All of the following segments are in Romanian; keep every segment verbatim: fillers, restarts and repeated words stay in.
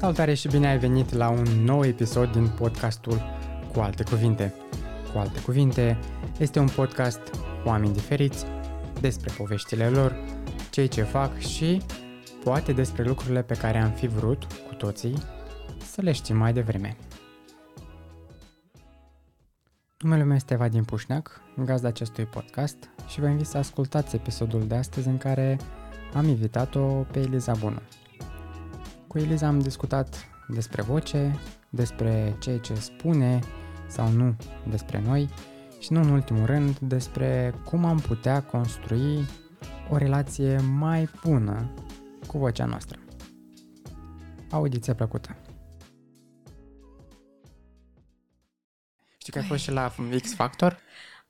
Salutare și bine ai venit la un nou episod din podcastul Cu alte cuvinte. Cu alte cuvinte este un podcast cu oameni diferiți, despre poveștile lor, cei ce fac și poate despre lucrurile pe care am fi vrut cu toții să le știm mai devreme. Numele meu este Esteva din Pușneac, gazda acestui podcast, și vă invit să ascultați episodul de astăzi în care am invitat-o pe Eliza Bună. Cu Eliza am discutat despre voce, despre ceea ce spune sau nu despre noi și, nu în ultimul rând, despre cum am putea construi o relație mai bună cu vocea noastră. Audiție plăcută! Știi că ai fost și la X-Factor?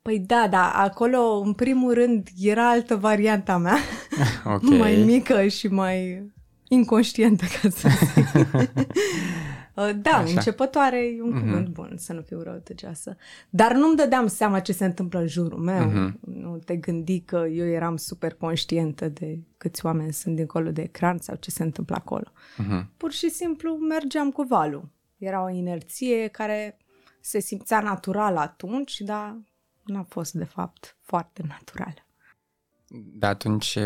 Păi da, da, acolo în primul rând era altă varianta mea, okay. Mai mică și mai inconștientă, ca să zic. Da, așa. Începătoare e un cuvânt mm-hmm. bun, să nu fiu răutăgeasă. Dar nu-mi dădeam seama ce se întâmplă în jurul meu. Mm-hmm. Nu te gândi că eu eram super conștientă de câți oameni sunt dincolo de ecran sau ce se întâmplă acolo. Mm-hmm. Pur și simplu mergeam cu valul. Era o inerție care se simțea naturală atunci, dar n-a fost, de fapt, foarte naturală. Da, atunci,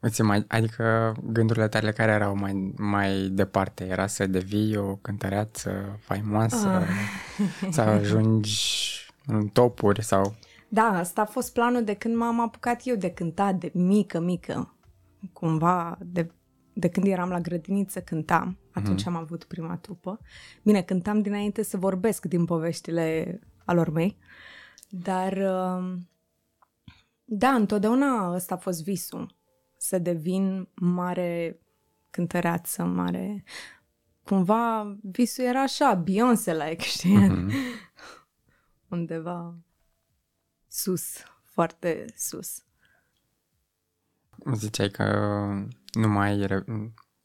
îți mai, adică gândurile tale care erau mai, mai departe? Era să devii o cântăreață faimoasă, ah. să ajungi în topuri sau... Da, asta a fost planul de când m-am apucat eu de cântat, de mică, mică. Cumva, de, de când eram la grădiniță cântam, atunci mm. am avut prima trupă. Bine, cântam dinainte să vorbesc din poveștile alor mei, dar... Da, întotdeauna ăsta a fost visul, să devin mare cântăreață, mare... Cumva visul era așa, Beyoncé-like, știi? Mm-hmm. Undeva sus, foarte sus. Ziceai că nu mai e,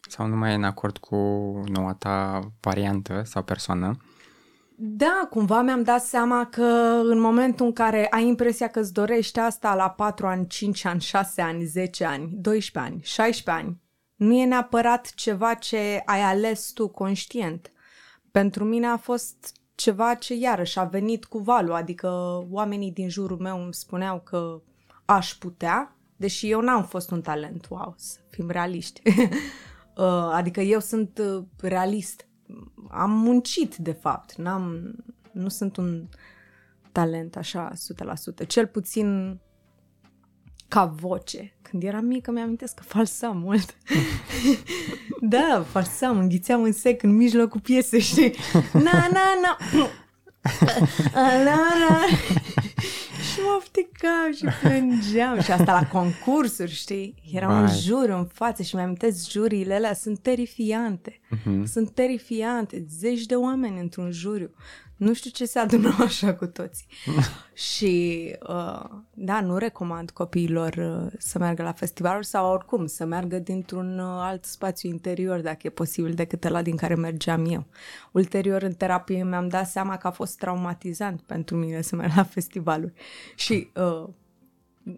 sau nu mai e în acord cu noua ta variantă sau persoană. Da, cumva mi-am dat seama că în momentul în care ai impresia că îți dorești asta la patru ani, cinci ani, șase ani, zece ani, doisprezece ani, șaisprezece ani, nu e neapărat ceva ce ai ales tu conștient. Pentru mine a fost ceva ce iarăși a venit cu valul, adică oamenii din jurul meu îmi spuneau că aș putea, deși eu n-am fost un talent, wow, să fim realiști. Adică eu sunt realist. Am muncit, de fapt, N-am, nu sunt un talent așa o sută la sută, cel puțin ca voce. Când eram mică mi-amintesc că falsam mult. Da, falsam, înghițeam în sec în mijlocul piesei, știi? Na, na, na! Na, na! Și mă ofticam și plângeam. Și asta la concursuri, știi? Erau Vai. În jur, în față, și mi-amintesc juriile alea, sunt terifiante. Uh-huh. Sunt terifiante. Zeci de oameni într-un juriu. Nu știu ce se adună așa cu toții. Și, uh, da, nu recomand copiilor uh, să meargă la festivaluri sau oricum, să meargă dintr-un uh, alt spațiu interior, dacă e posibil, decât ăla din care mergeam eu. Ulterior, în terapie, mi-am dat seama că a fost traumatizant pentru mine să merg la festivaluri. Și uh,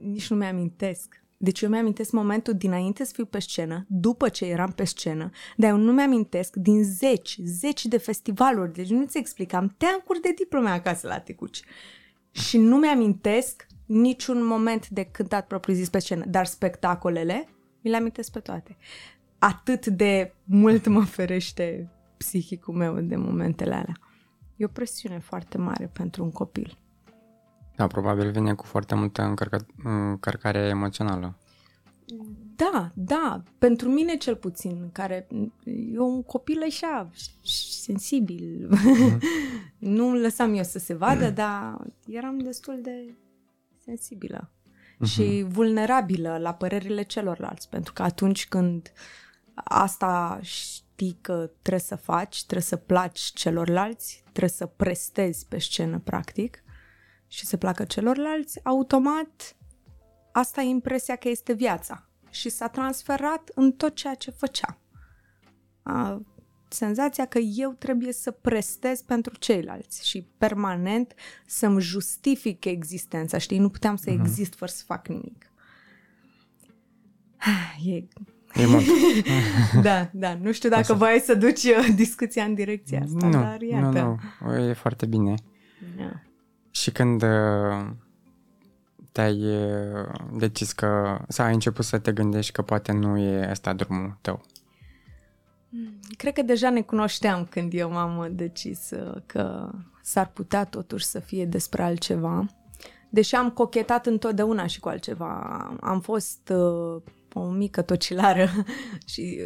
nici nu mi-amintesc. Deci eu mi-amintesc momentul dinainte să fiu pe scenă, după ce eram pe scenă, dar eu nu mi-amintesc din zeci, zeci de festivaluri, deci nu ți explicam, teancuri de diplome acasă la Ticuci. Și nu mi-amintesc niciun moment de cântat propriu-zis pe scenă, dar spectacolele mi le amintesc pe toate. Atât de mult mă ferește psihicul meu de momentele alea. E o presiune foarte mare pentru un copil. Da, probabil vine cu foarte multă încărcă, încărcare emoțională. Da, da, pentru mine cel puțin, care e un copil așa, sensibil. Mm. Nu lăsam eu să se vadă, mm. dar eram destul de sensibilă mm-hmm. și vulnerabilă la părerile celorlalți, pentru că atunci când asta știi că trebuie să faci, trebuie să placi celorlalți, trebuie să prestezi pe scenă, practic, și să placă celorlalți, automat asta e impresia că este viața și s-a transferat în tot ceea ce făceam. A, senzația că eu trebuie să prestez pentru ceilalți și permanent să-mi justific existența, știi? Nu puteam să mm-hmm. exist fără să fac nimic. E E mult. Da, da. Nu știu dacă asta. Voiai să duci discuția în direcția asta, nu, dar iată. Nu, nu. E foarte bine. No. Și când te-ai decis că... sau ai început să te gândești că poate nu e ăsta drumul tău? Cred că deja ne cunoșteam când eu m-am decis că s-ar putea totuși să fie despre altceva. Deși am cochetat întotdeauna și cu altceva. Am fost uh, o mică tocilară și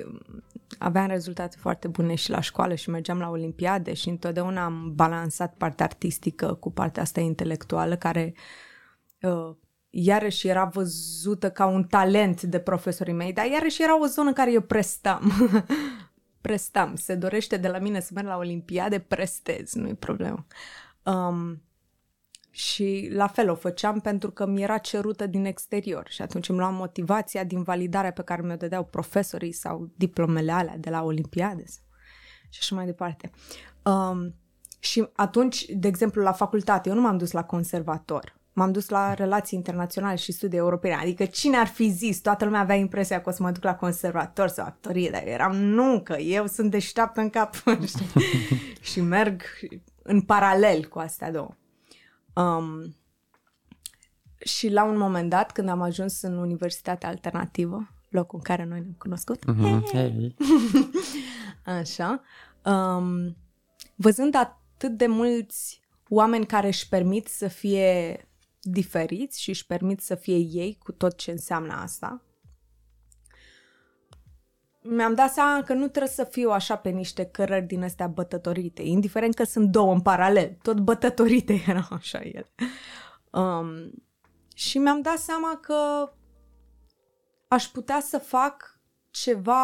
aveam rezultate foarte bune și la școală și mergeam la olimpiade și întotdeauna am balansat partea artistică cu partea asta intelectuală, care uh, iarăși era văzută ca un talent de profesorii mei, dar iarăși era o zonă în care eu prestam. Prestam. Se dorește de la mine să merg la olimpiade, prestez, nu-i problemă. Um, Și la fel o făceam pentru că mi era cerută din exterior și atunci îmi luam motivația din validarea pe care mi-o dădeau profesorii sau diplomele alea de la olimpiade și așa mai departe. Um, și atunci, de exemplu, la facultate, eu nu m-am dus la conservator, m-am dus la relații internaționale și studii europene. Adică cine ar fi zis, toată lumea avea impresia că o să mă duc la conservator sau actorie, dar eram nu, că eu sunt deșteaptă în cap și merg în paralel cu astea două. Um, și la un moment dat, când am ajuns în Universitatea Alternativă, locul în care noi ne-am cunoscut, mm-hmm. hey. Așa, um, văzând atât de mulți oameni care își permit să fie diferiți și își permit să fie ei cu tot ce înseamnă asta, mi-am dat seama că nu trebuie să fiu așa pe niște cărări din astea bătătorite, indiferent că sunt două în paralel, tot bătătorite erau așa ele. Um, și mi-am dat seama că aș putea să fac ceva,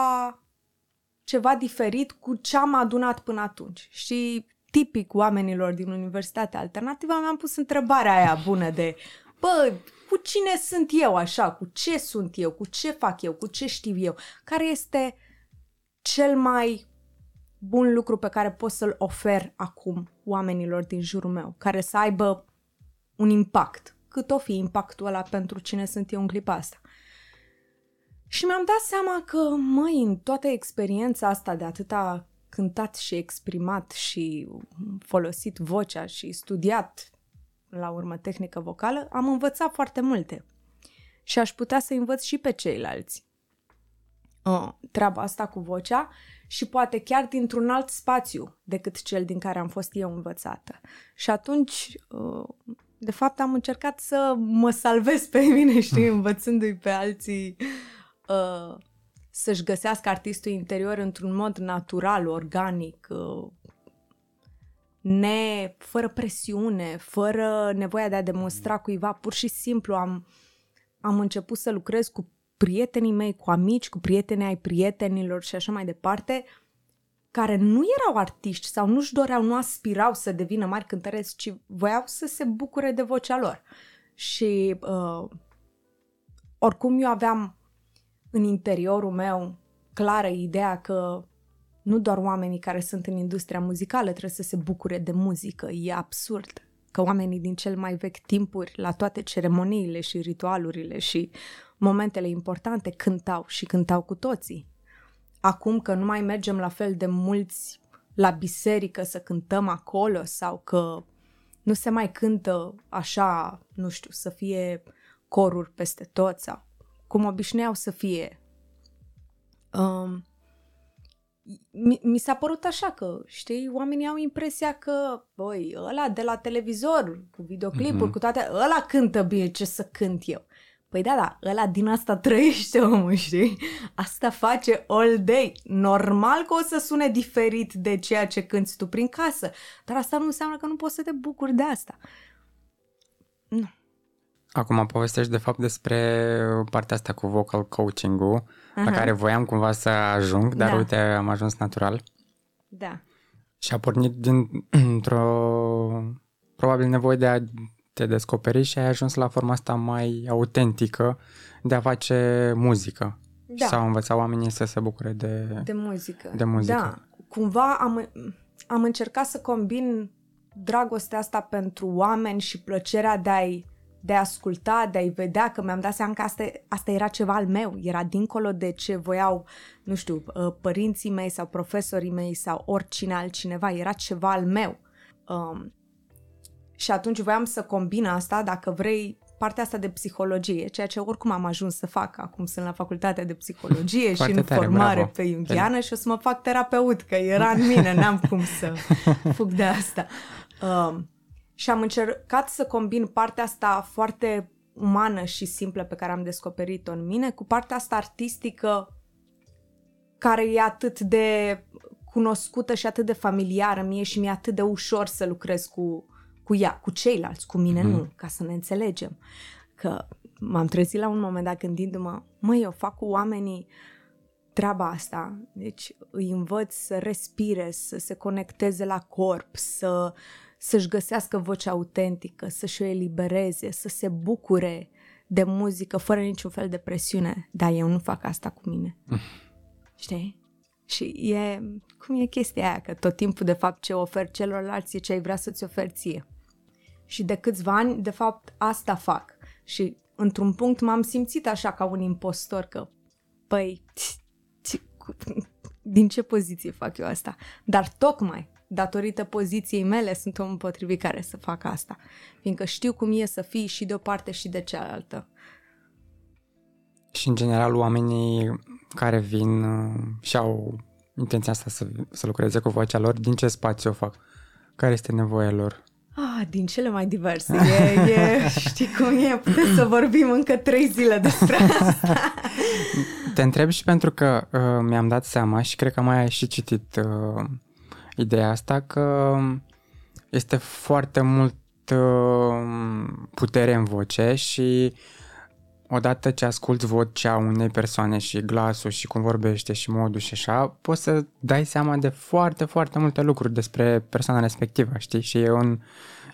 ceva diferit cu ce am adunat până atunci. Și tipic oamenilor din Universitatea Alternativă mi-am pus întrebarea aia bună de... Bă, cu cine sunt eu așa, cu ce sunt eu, cu ce fac eu, cu ce știu eu, care este cel mai bun lucru pe care pot să-l ofer acum oamenilor din jurul meu, care să aibă un impact, cât o fi impactul ăla pentru cine sunt eu în clipa asta. Și mi-am dat seama că, măi, în toată experiența asta de atâta cântat și exprimat și folosit vocea și studiat la urmă tehnică vocală, am învățat foarte multe și aș putea să învăț și pe ceilalți oh, treaba asta cu vocea și poate chiar dintr-un alt spațiu decât cel din care am fost eu învățată. Și atunci, de fapt, am încercat să mă salvez pe mine, știi, învățându-i pe alții să-și găsească artistul interior într-un mod natural, organic, Ne, fără presiune, fără nevoia de a demonstra cuiva, pur și simplu am, am început să lucrez cu prietenii mei, cu amici, cu prietenii ai prietenilor și așa mai departe, care nu erau artiști sau nu-și doreau, nu aspirau să devină mari cântăreți, ci voiau să se bucure de vocea lor. Și uh, oricum eu aveam în interiorul meu clară ideea că nu doar oamenii care sunt în industria muzicală trebuie să se bucure de muzică. E absurd că oamenii din cel mai vechi timpuri, la toate ceremoniile și ritualurile și momentele importante, cântau și cântau cu toții. Acum că nu mai mergem la fel de mulți la biserică să cântăm acolo sau că nu se mai cântă așa, nu știu, să fie coruri peste tot sau cum obișnuiau să fie... Um, Mi, mi s-a părut așa că, știi, oamenii au impresia că, băi, ăla de la televizor, cu videoclipuri, mm-hmm. cu toate, ăla cântă bine, ce să cânt eu. Păi da, da, ăla din asta trăiește omul, știi? Asta face all day. Normal că o să sune diferit de ceea ce cânti tu prin casă, dar asta nu înseamnă că nu poți să te bucuri de asta. Nu. Acum povestești de fapt despre partea asta cu vocal coaching-ul, aha. la care voiam cumva să ajung, dar da. uite, am ajuns natural. Da. Și a pornit dintr-o probabil nevoie de a te descoperi și ai ajuns la forma asta mai autentică de a face muzică. Da. Sau învăța oamenii să se bucure de, de muzică. De muzică. Da. Cumva am, am încercat să combin dragostea asta pentru oameni și plăcerea de a-i de a asculta, de a-i vedea, că mi-am dat seama că asta, asta era ceva al meu, era dincolo de ce voiau, nu știu, părinții mei sau profesorii mei sau oricine altcineva, era ceva al meu. Um, și atunci voiam să combin asta, dacă vrei, partea asta de psihologie, ceea ce oricum am ajuns să fac, acum sunt la facultatea de psihologie și în tare, formare bravo. Pe Iunghiană și o să mă fac terapeut, că era în mine, n-am cum să fug de asta. Um, și am încercat să combin partea asta foarte umană și simplă pe care am descoperit-o în mine cu partea asta artistică care e atât de cunoscută și atât de familiară mie și mi-e atât de ușor să lucrez cu, cu ea, cu ceilalți, cu mine mm. nu, ca să ne înțelegem. Că m-am trezit la un moment dat gândindu-mă, măi, eu fac cu oamenii treaba asta, deci îi învăț să respire, să se conecteze la corp, să... să-și găsească vocea autentică, să-și o elibereze, să se bucure de muzică fără niciun fel de presiune. Dar eu nu fac asta cu mine. Mm. Știi? Și e... cum e chestia aia? Că tot timpul, de fapt, ce oferi celorlalți e ce ai vrea să-ți oferi ție. Și de câțiva ani, de fapt, asta fac. Și într-un punct m-am simțit așa ca un impostor, că păi, din ce poziție fac eu asta? Dar tocmai datorită poziției mele sunt omul potrivit care să fac asta, fiindcă știu cum e să fii și de o parte și de cealaltă. Și în general oamenii care vin și au intenția asta să, să lucreze cu vocea lor, din ce spațiu o fac? Care este nevoia lor? Ah, din cele mai diverse. E, e, știi cum e? Putem să vorbim încă trei zile despre asta. Te întreb și pentru că uh, mi-am dat seama și cred că mai ai și citit uh, ideea asta că este foarte mult putere în voce și odată ce asculți vocea unei persoane și glasul și cum vorbește și modul și așa, poți să dai seama de foarte, foarte multe lucruri despre persoana respectivă, știi? Și e un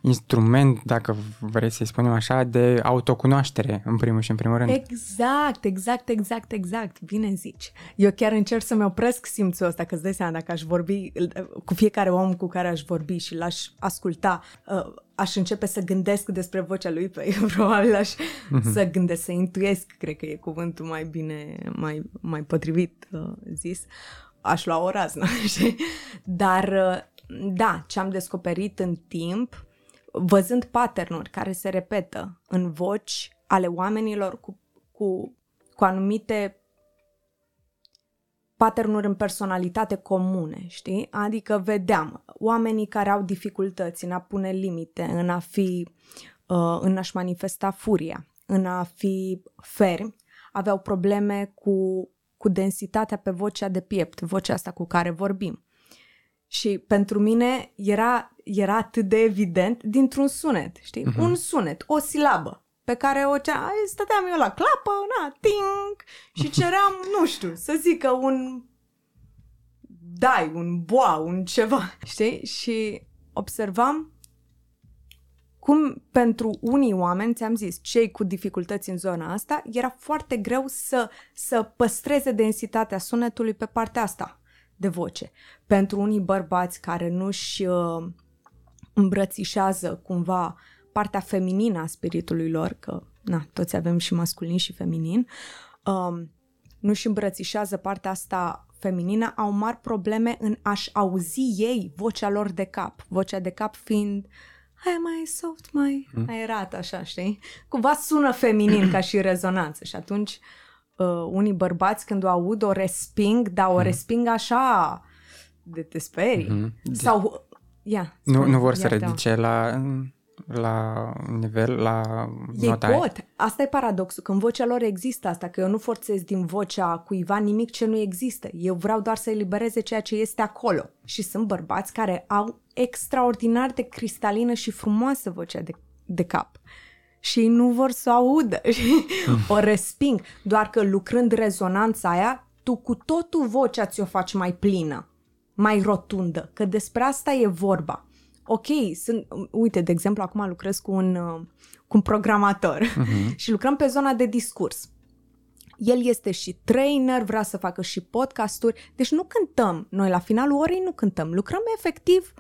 instrument, dacă vrei să-i spunem așa, de autocunoaștere, în primul și în primul rând. Exact, exact, exact, exact, bine zici. Eu chiar încerc să-mi opresc simțul ăsta, că îți dai seama, dacă aș vorbi cu fiecare om cu care aș vorbi și l-aș asculta, aș începe să gândesc despre vocea lui, pe eu probabil aș mm-hmm. să gândesc, să intuiesc, cred că e cuvântul mai bine, mai, mai potrivit zis, aș lua o raznă, știi? Dar, da, ce am descoperit în timp, văzând pattern-uri care se repetă în voci ale oamenilor cu, cu, cu anumite pattern-uri în personalitate comune, știi? Adică vedeam oamenii care au dificultăți în a pune limite, în a fi, în a-și manifesta furia, în a fi fermi, aveau probleme cu, cu densitatea pe vocea de piept, vocea asta cu care vorbim. Și pentru mine era, era atât de evident dintr-un sunet, știi? Uh-huh. Un sunet, o silabă, pe care o cea... stăteam eu la clapă, na, ting, și ceream, nu știu, să zică un dai, un boa, un ceva, știi? Și observam cum pentru unii oameni, ți-am zis, cei cu dificultăți în zona asta, era foarte greu să, să păstreze densitatea sunetului pe partea asta de voce. Pentru unii bărbați care nu-și uh, îmbrățișează cumva partea feminină a spiritului lor, că na, toți avem și masculin și feminin, uh, nu-și îmbrățișează partea asta feminină, au mari probleme în a-și auzi ei vocea lor de cap. Vocea de cap fiind hai mai soft, mai aerat, așa, știi? Cumva sună feminin ca și rezonanță și atunci Uh, unii bărbați când o aud o resping, dar o mm. resping așa de te sperii. Mm-hmm. Sau, yeah, nu, nu vor să ridice la, la nivel, la nota ei pot. Asta e paradoxul, că în vocea lor există asta, că eu nu forțez din vocea cuiva nimic ce nu există. Eu vreau doar să elibereze ceea ce este acolo. Și sunt bărbați care au extraordinar de cristalină și frumoasă vocea de, de cap. Și nu vor să audă, o resping, doar că lucrând rezonanța aia, tu cu totul vocea ți-o faci mai plină, mai rotundă, că despre asta e vorba. Ok, sunt, uite, de exemplu, acum lucrez cu un, cu un programator uh-huh. și lucrăm pe zona de discurs. El este și trainer, vrea să facă și podcasturi, deci nu cântăm, noi la finalul orei nu cântăm, lucrăm efectiv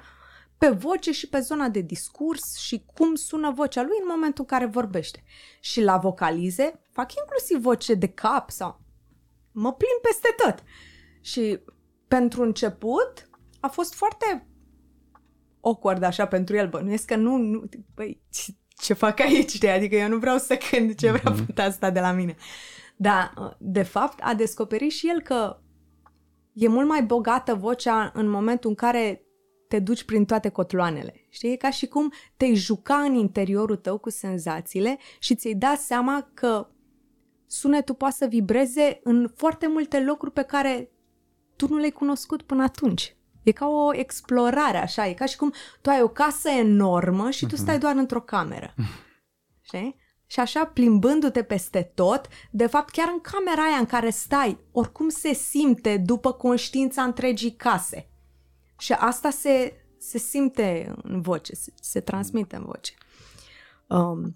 pe voce și pe zona de discurs și cum sună vocea lui în momentul în care vorbește. Și la vocalize fac inclusiv voce de cap sau mă plimb peste tot. Și pentru început a fost foarte awkward așa pentru el, bănuiesc că nu, nu băi, ce, ce fac aici? Adică eu nu vreau să cânt ce vrea putea asta de la mine. Dar, de fapt, a descoperit și el că e mult mai bogată vocea în momentul în care te duci prin toate cotloanele. Știi? E ca și cum te-ai juca în interiorul tău cu senzațiile și ți-ai dat seama că sunetul poate să vibreze în foarte multe locuri pe care tu nu le-ai cunoscut până atunci. E ca o explorare, așa. E ca și cum tu ai o casă enormă și tu stai doar într-o cameră. Știi? Și așa, plimbându-te peste tot, de fapt, chiar în camera aia în care stai, oricum se simte după conștiința întregii case. Și asta se, se simte în voce, se, se transmite în voce. Um,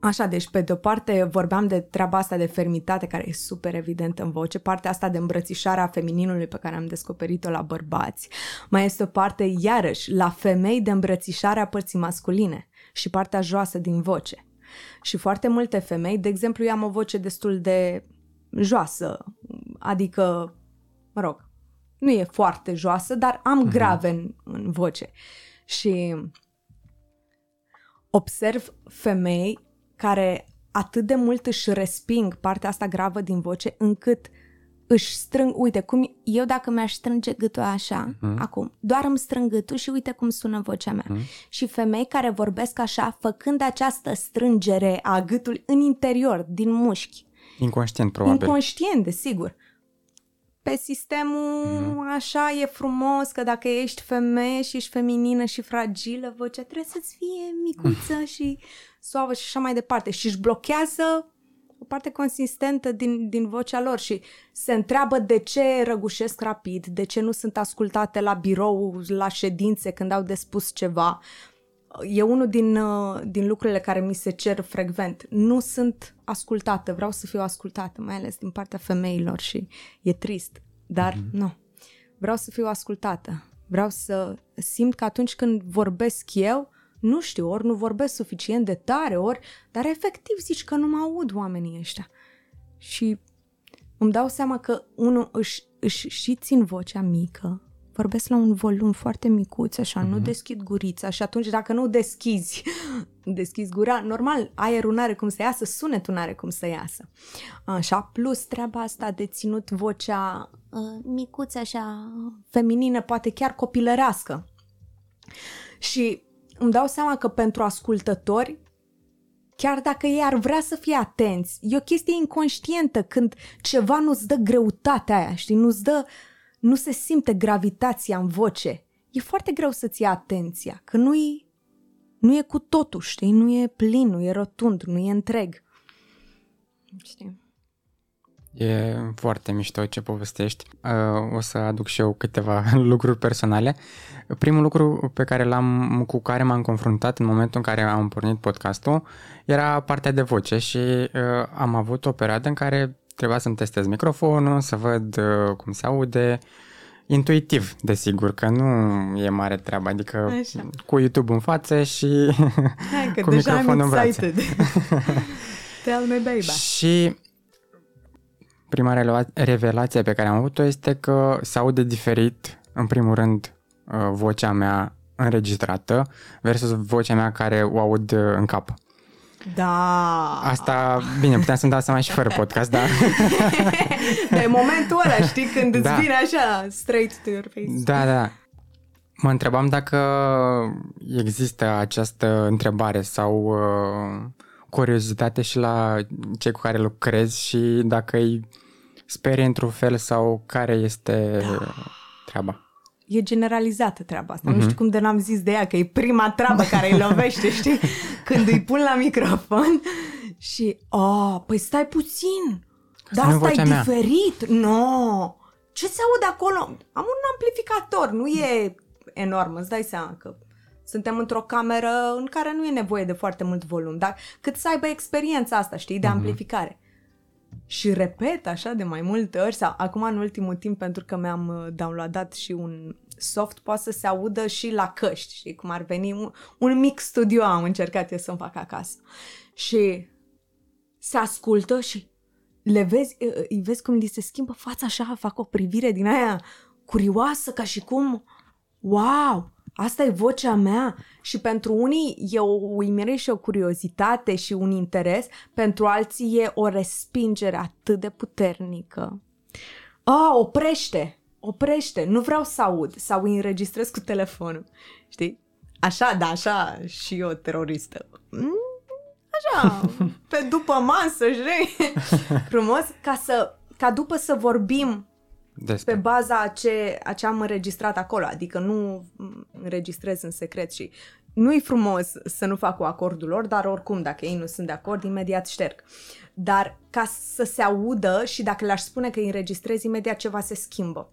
așa, deci, pe de-o parte, vorbeam de treaba asta de fermitate, care e super evidentă în voce, partea asta de îmbrățișare a femininului pe care am descoperit-o la bărbați. Mai este o parte, iarăși, la femei de îmbrățișare a părții masculine și partea joasă din voce. Și foarte multe femei, de exemplu, eu am o voce destul de joasă, adică, mă rog, nu e foarte joasă, dar am grave în, în voce. Și observ femei care atât de mult își resping partea asta gravă din voce, încât își strâng, uite, cum eu dacă mi-aș strânge gâtul așa, mm. acum, doar îmi strâng gâtul și uite cum sună vocea mea. Mm. Și femei care vorbesc așa, făcând această strângere a gâtului în interior, din mușchi. Inconștient, probabil. Inconștient, desigur. Pe sistemul mm. așa e frumos, că dacă ești femeie și ești feminină și fragilă, vocea trebuie să-ți fie micuță mm. și suavă și așa mai departe. Și își blochează o parte consistentă din, din vocea lor și se întreabă de ce răgușesc rapid, de ce nu sunt ascultate la birou, la ședințe, când au de spus ceva. E unul din, din lucrurile care mi se cer frecvent. Nu sunt ascultată, vreau să fiu ascultată, mai ales din partea femeilor și e trist, dar mm-hmm. nu. Vreau să fiu ascultată, vreau să simt că atunci când vorbesc eu, nu știu, ori nu vorbesc suficient de tare, ori, dar efectiv zici că nu mă aud oamenii ăștia. Și îmi dau seama că unul își, își și țin vocea mică, vorbesc la un volum foarte micuț, așa, mm-hmm. nu deschid gurița și atunci dacă nu deschizi, deschizi gura, normal, aerul n-are cum să iasă, sunetul n-are cum să iasă. Așa, plus treaba asta de ținut vocea uh, micuță, așa, feminină, poate chiar copilărească. Și îmi dau seama că pentru ascultători, chiar dacă ei ar vrea să fie atenți, e o chestie inconștientă când ceva nu-ți dă greutatea aia, știi? Nu-ți dă, nu se simte gravitația în voce. E foarte greu să-ți ia atenția, că nu-i, nu e cu totul, știi? Nu e plin, nu e rotund, nu e întreg. Știi? E foarte mișto ce povestești. O să aduc și eu câteva lucruri personale. Primul lucru pe care l-am, cu care m-am confruntat în momentul în care am pornit podcastul era partea de voce și am avut o perioadă în care trebuia să-mi testez microfonul, să văd cum se aude. Intuitiv, desigur, că nu e mare treabă, adică așa, cu YouTube în față și hai, cu microfonul în brațe. Tell me, baby. Și prima revelație pe care am avut-o este că se aude diferit, în primul rând, vocea mea înregistrată versus vocea mea care o aud în cap. Da. Asta, bine, puteam să-mi dau seama și fără podcast, dar... Dar e momentul ăla, știi, când îți da. vine așa, straight to your face. Da, da. Mă întrebam dacă există această întrebare sau... Uh, curiozitate și la cei cu care lucrezi și dacă îi speri într-un fel sau care este da. treaba. E generalizată treaba asta. Mm-hmm. Nu știu cum de n-am zis de ea, că e prima treabă care îi lovește, știi? Când îi pun la microfon și, oh, păi stai puțin, dar asta e diferit. No, ce se aude acolo? Am un amplificator, nu e enorm, îți dai seama că... Suntem într-o cameră în care nu e nevoie de foarte mult volum, dar cât să aibă experiența asta, știi, de amplificare. Uh-huh. și repet așa de mai multe ori, sau acum în ultimul timp, pentru că mi-am downloadat și un soft, poate să se audă și la căști, știi, cum ar veni, un, un mic studio am încercat eu să-mi fac acasă. Și se ascultă și le vezi, îi vezi cum li se schimbă fața așa, fac o privire din aia curioasă, ca și cum, wow, asta e vocea mea. Și pentru unii e o uimire și o curiozitate și un interes, pentru alții e o respingere atât de puternică. A, oprește, oprește, nu vreau să aud, sau îi înregistrez cu telefonul, știi? Așa, da, așa și eu teroristă. Așa, pe după masă, știi? Frumos, ca, să, ca după să vorbim despre. Pe baza a ce, a ce am înregistrat acolo, adică nu înregistrez în secret și nu-i frumos să nu fac cu acordul lor, dar oricum, dacă ei nu sunt de acord, imediat șterg. Dar ca să se audă și dacă le-aș spune că îi înregistrez, imediat ceva se schimbă.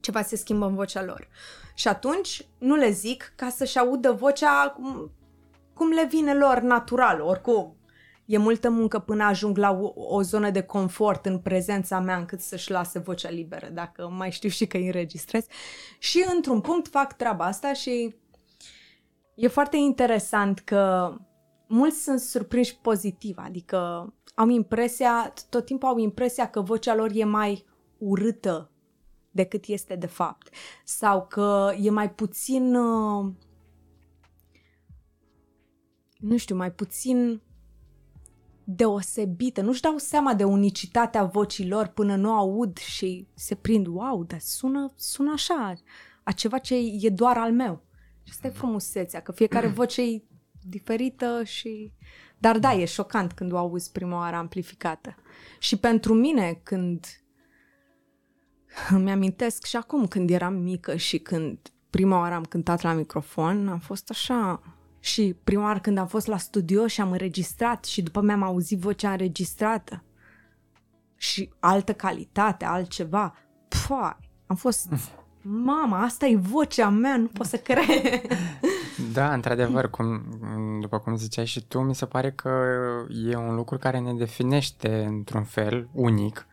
Ceva se schimbă în vocea lor. Și atunci nu le zic, ca să-și audă vocea cum, cum le vine lor natural, oricum. E multă muncă până ajung la o, o zonă de confort în prezența mea încât să-și lase vocea liberă, dacă mai știu și că îi înregistrez. Și într-un punct fac treaba asta și e foarte interesant că mulți sunt surprinși pozitiv, adică au impresia, tot timpul au impresia că vocea lor e mai urâtă decât este de fapt sau că e mai puțin, nu știu, mai puțin deosebită, nu-și dau seama de unicitatea vocilor până nu aud și se prind, wow, dar sună, sună așa, a ceva ce e doar al meu. Și asta e frumusețea, că fiecare voce e diferită și... Dar da, e șocant când o auzi prima oară amplificată. Și pentru mine, când... Îmi amintesc și acum, când eram mică și când prima oară am cântat la microfon, am fost așa... Și prima oară când am fost la studio și am înregistrat și după mi-am auzit vocea înregistrată și altă calitate, altceva, pfai, am fost, mama, asta e vocea mea, nu pot să cred. Da, într-adevăr, cum, după cum ziceai și tu, mi se pare că e un lucru care ne definește într-un fel unic,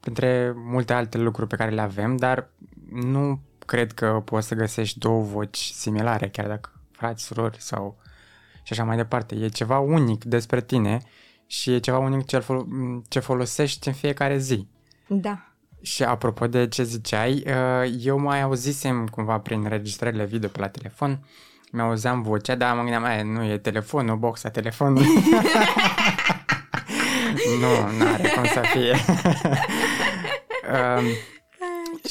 printre multe alte lucruri pe care le avem, dar nu cred că poți să găsești două voci similare, chiar dacă frați, surori sau și așa mai departe. E ceva unic despre tine și e ceva unic ce, ce folosești în fiecare zi. Da. Și apropo de ce ziceai, eu mai auzisem cumva prin înregistrările video pe la telefon, mi-auzeam vocea, dar mă gândeam, aia nu e telefonul, boxa telefonului. Nu, n-are cum să fie. um,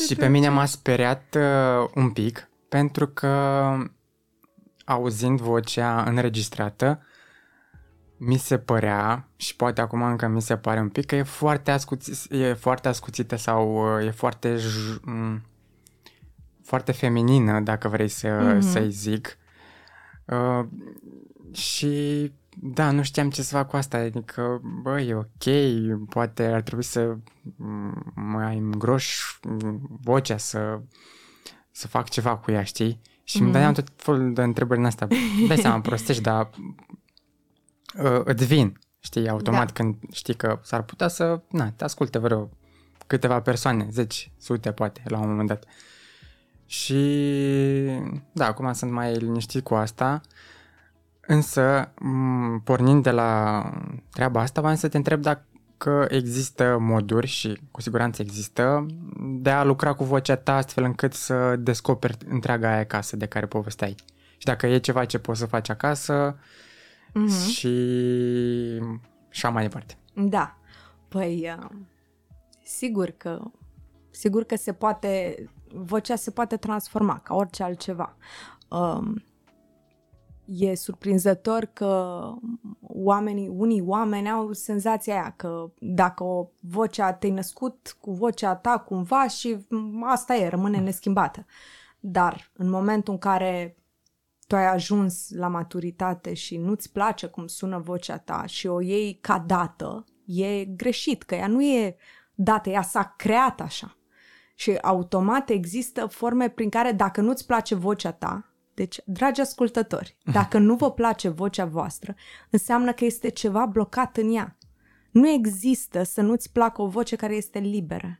și pe mine m-a speriat uh, un pic, pentru că auzind vocea înregistrată, mi se părea, și poate acum încă mi se pare un pic, că e foarte, ascuț- e foarte ascuțită sau e foarte, j- m- foarte feminină, dacă vrei să, mm-hmm. să-i zic. Uh, și da, nu știam ce să fac cu asta, adică, bă, e ok, poate ar trebui să mai îngroș vocea, să, să fac ceva cu ea, știi? Și îmi dădeam tot felul de întrebări în astea. Dai seama, prostești, dar uh, îți vin, știi, automat da. Când știi că s-ar putea să, na, te asculte vreo câteva persoane, zeci, sute poate, la un moment dat. Și da, acum sunt mai liniștit cu asta, însă m- pornind de la treaba asta, v-am să te întreb dacă există moduri, și cu siguranță există, de a lucra cu vocea ta astfel încât să descoperi întreaga aia casă de care povesteai. Și dacă e ceva ce poți să faci acasă mm-hmm. și așa mai departe. Da. Păi, sigur că, sigur că se poate, vocea se poate transforma ca orice altceva. Um, e surprinzător că oamenii, unii oameni au senzația aia că dacă o vocea te-ai născut cu vocea ta cumva și asta e, rămâne neschimbată. Dar în momentul în care tu ai ajuns la maturitate și nu-ți place cum sună vocea ta și o iei ca dată, e greșit, că ea nu e dată, ea s-a creat așa. Și automat există forme prin care dacă nu-ți place vocea ta, deci, dragi ascultători, dacă nu vă place vocea voastră, înseamnă că este ceva blocat în ea. Nu există să nu-ți placă o voce care este liberă.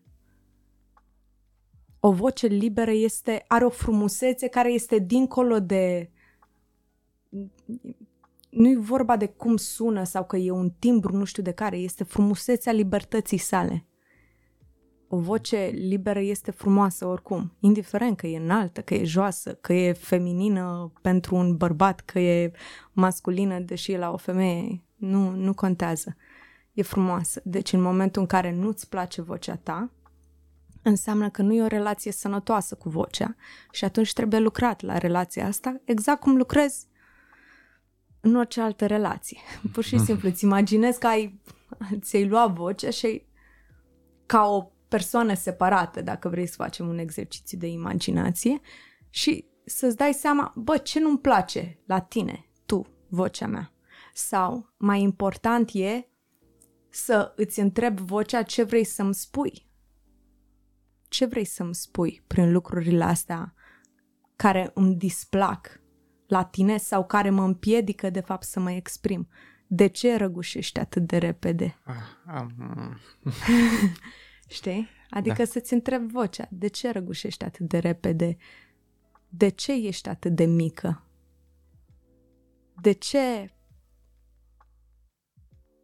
O voce liberă este, are o frumusețe care este dincolo de... Nu-i vorba de cum sună sau că e un timbru nu știu de care, este frumusețea libertății sale. O voce liberă este frumoasă oricum, indiferent că e înaltă, că e joasă, că e feminină pentru un bărbat, că e masculină, deși e la o femeie, nu, nu contează. E frumoasă. Deci în momentul în care nu-ți place vocea ta, înseamnă că nu e o relație sănătoasă cu vocea și atunci trebuie lucrat la relația asta, exact cum lucrezi în orice altă relație. Pur și simplu, îți imaginezi că ai, ți-ai luat vocea și ca o persoană separată, dacă vrei să facem un exercițiu de imaginație și să-ți dai seama, bă, ce nu-mi place la tine, tu, vocea mea. Sau, mai important e să îți întreb vocea ce vrei să-mi spui. Ce vrei să-mi spui prin lucrurile astea care îmi displac la tine sau care mă împiedică, de fapt, să mă exprim? De ce răgușești atât de repede? Ah, um... Știi? Adică da. Să-ți întrebi vocea. De ce răgușești atât de repede? De ce ești atât de mică? De ce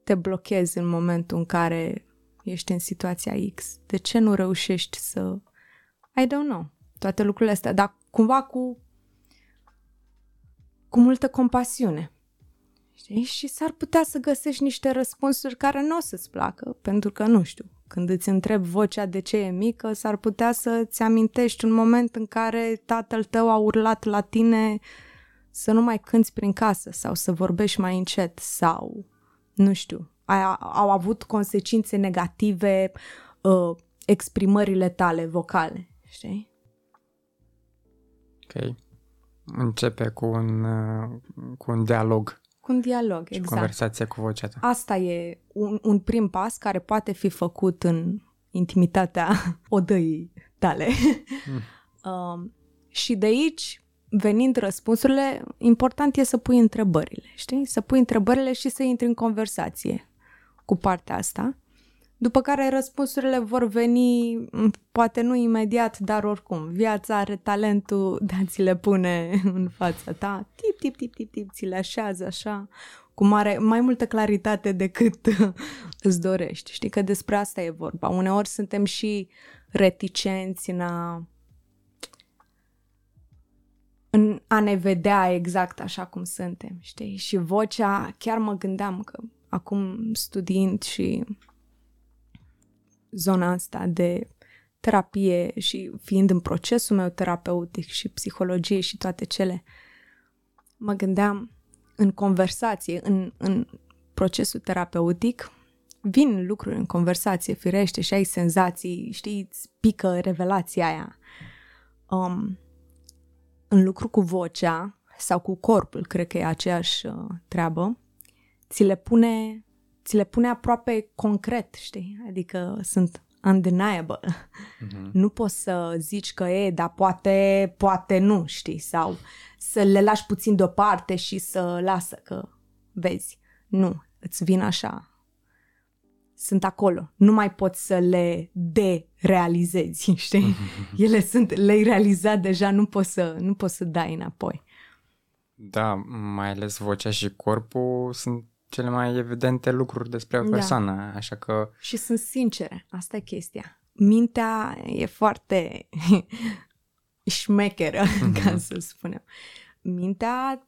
te blochezi în momentul în care ești în situația X? De ce nu reușești să... I don't know. Toate lucrurile astea. Dar cumva cu... cu multă compasiune. Știi? Și s-ar putea să găsești niște răspunsuri care nu o să-ți placă, pentru că, nu știu, când îți întrebi vocea de ce e mică, s-ar putea să-ți amintești un moment în care tatăl tău a urlat la tine să nu mai cânți prin casă sau să vorbești mai încet sau, nu știu, a, au avut consecințe negative uh, exprimările tale vocale, știi? Ok. Începe cu un, uh, cu un dialog. Cu un dialog, și exact. Conversația cu vocea ta. Asta e un, un prim pas care poate fi făcut în intimitatea odăii tale. Mm. uh, și de aici, venind răspunsurile, important e să pui întrebările, știi? Să pui întrebările și să intri în conversație cu partea asta. După care răspunsurile vor veni, poate nu imediat, dar oricum. Viața are talentul de a ți le pune în fața ta. Tip, tip, tip, tip, tip, ți le așează așa, cu mare, mai multă claritate decât îți dorești. Știi că despre asta e vorba. Uneori suntem și reticenți în a, în a ne vedea exact așa cum suntem, știi? Și vocea, chiar mă gândeam că acum studiind și... zona asta de terapie și fiind în procesul meu terapeutic și psihologie și toate cele, mă gândeam în conversație, în, în procesul terapeutic, vin lucruri în conversație, firește, și ai senzații, știi, îți pică revelația aia. Um, în lucru cu vocea sau cu corpul, cred că e aceeași uh, treabă, ți le pune... ți le pune aproape concret, știi? Adică sunt undeniable. Uh-huh. Nu poți să zici că e, dar poate, poate nu, știi? Sau să le lași puțin deoparte și să lasă că vezi. Nu, îți vin așa. Sunt acolo. Nu mai poți să le derealizezi, știi? Uh-huh. Ele sunt, le-ai realizat deja, nu poți să, nu poți să dai înapoi. Da, mai ales vocea și corpul sunt cele mai evidente lucruri despre o persoană, da. Așa că... Și sunt sincere, asta e chestia. Mintea e foarte șmecheră, mm-hmm. ca să spunem. Mintea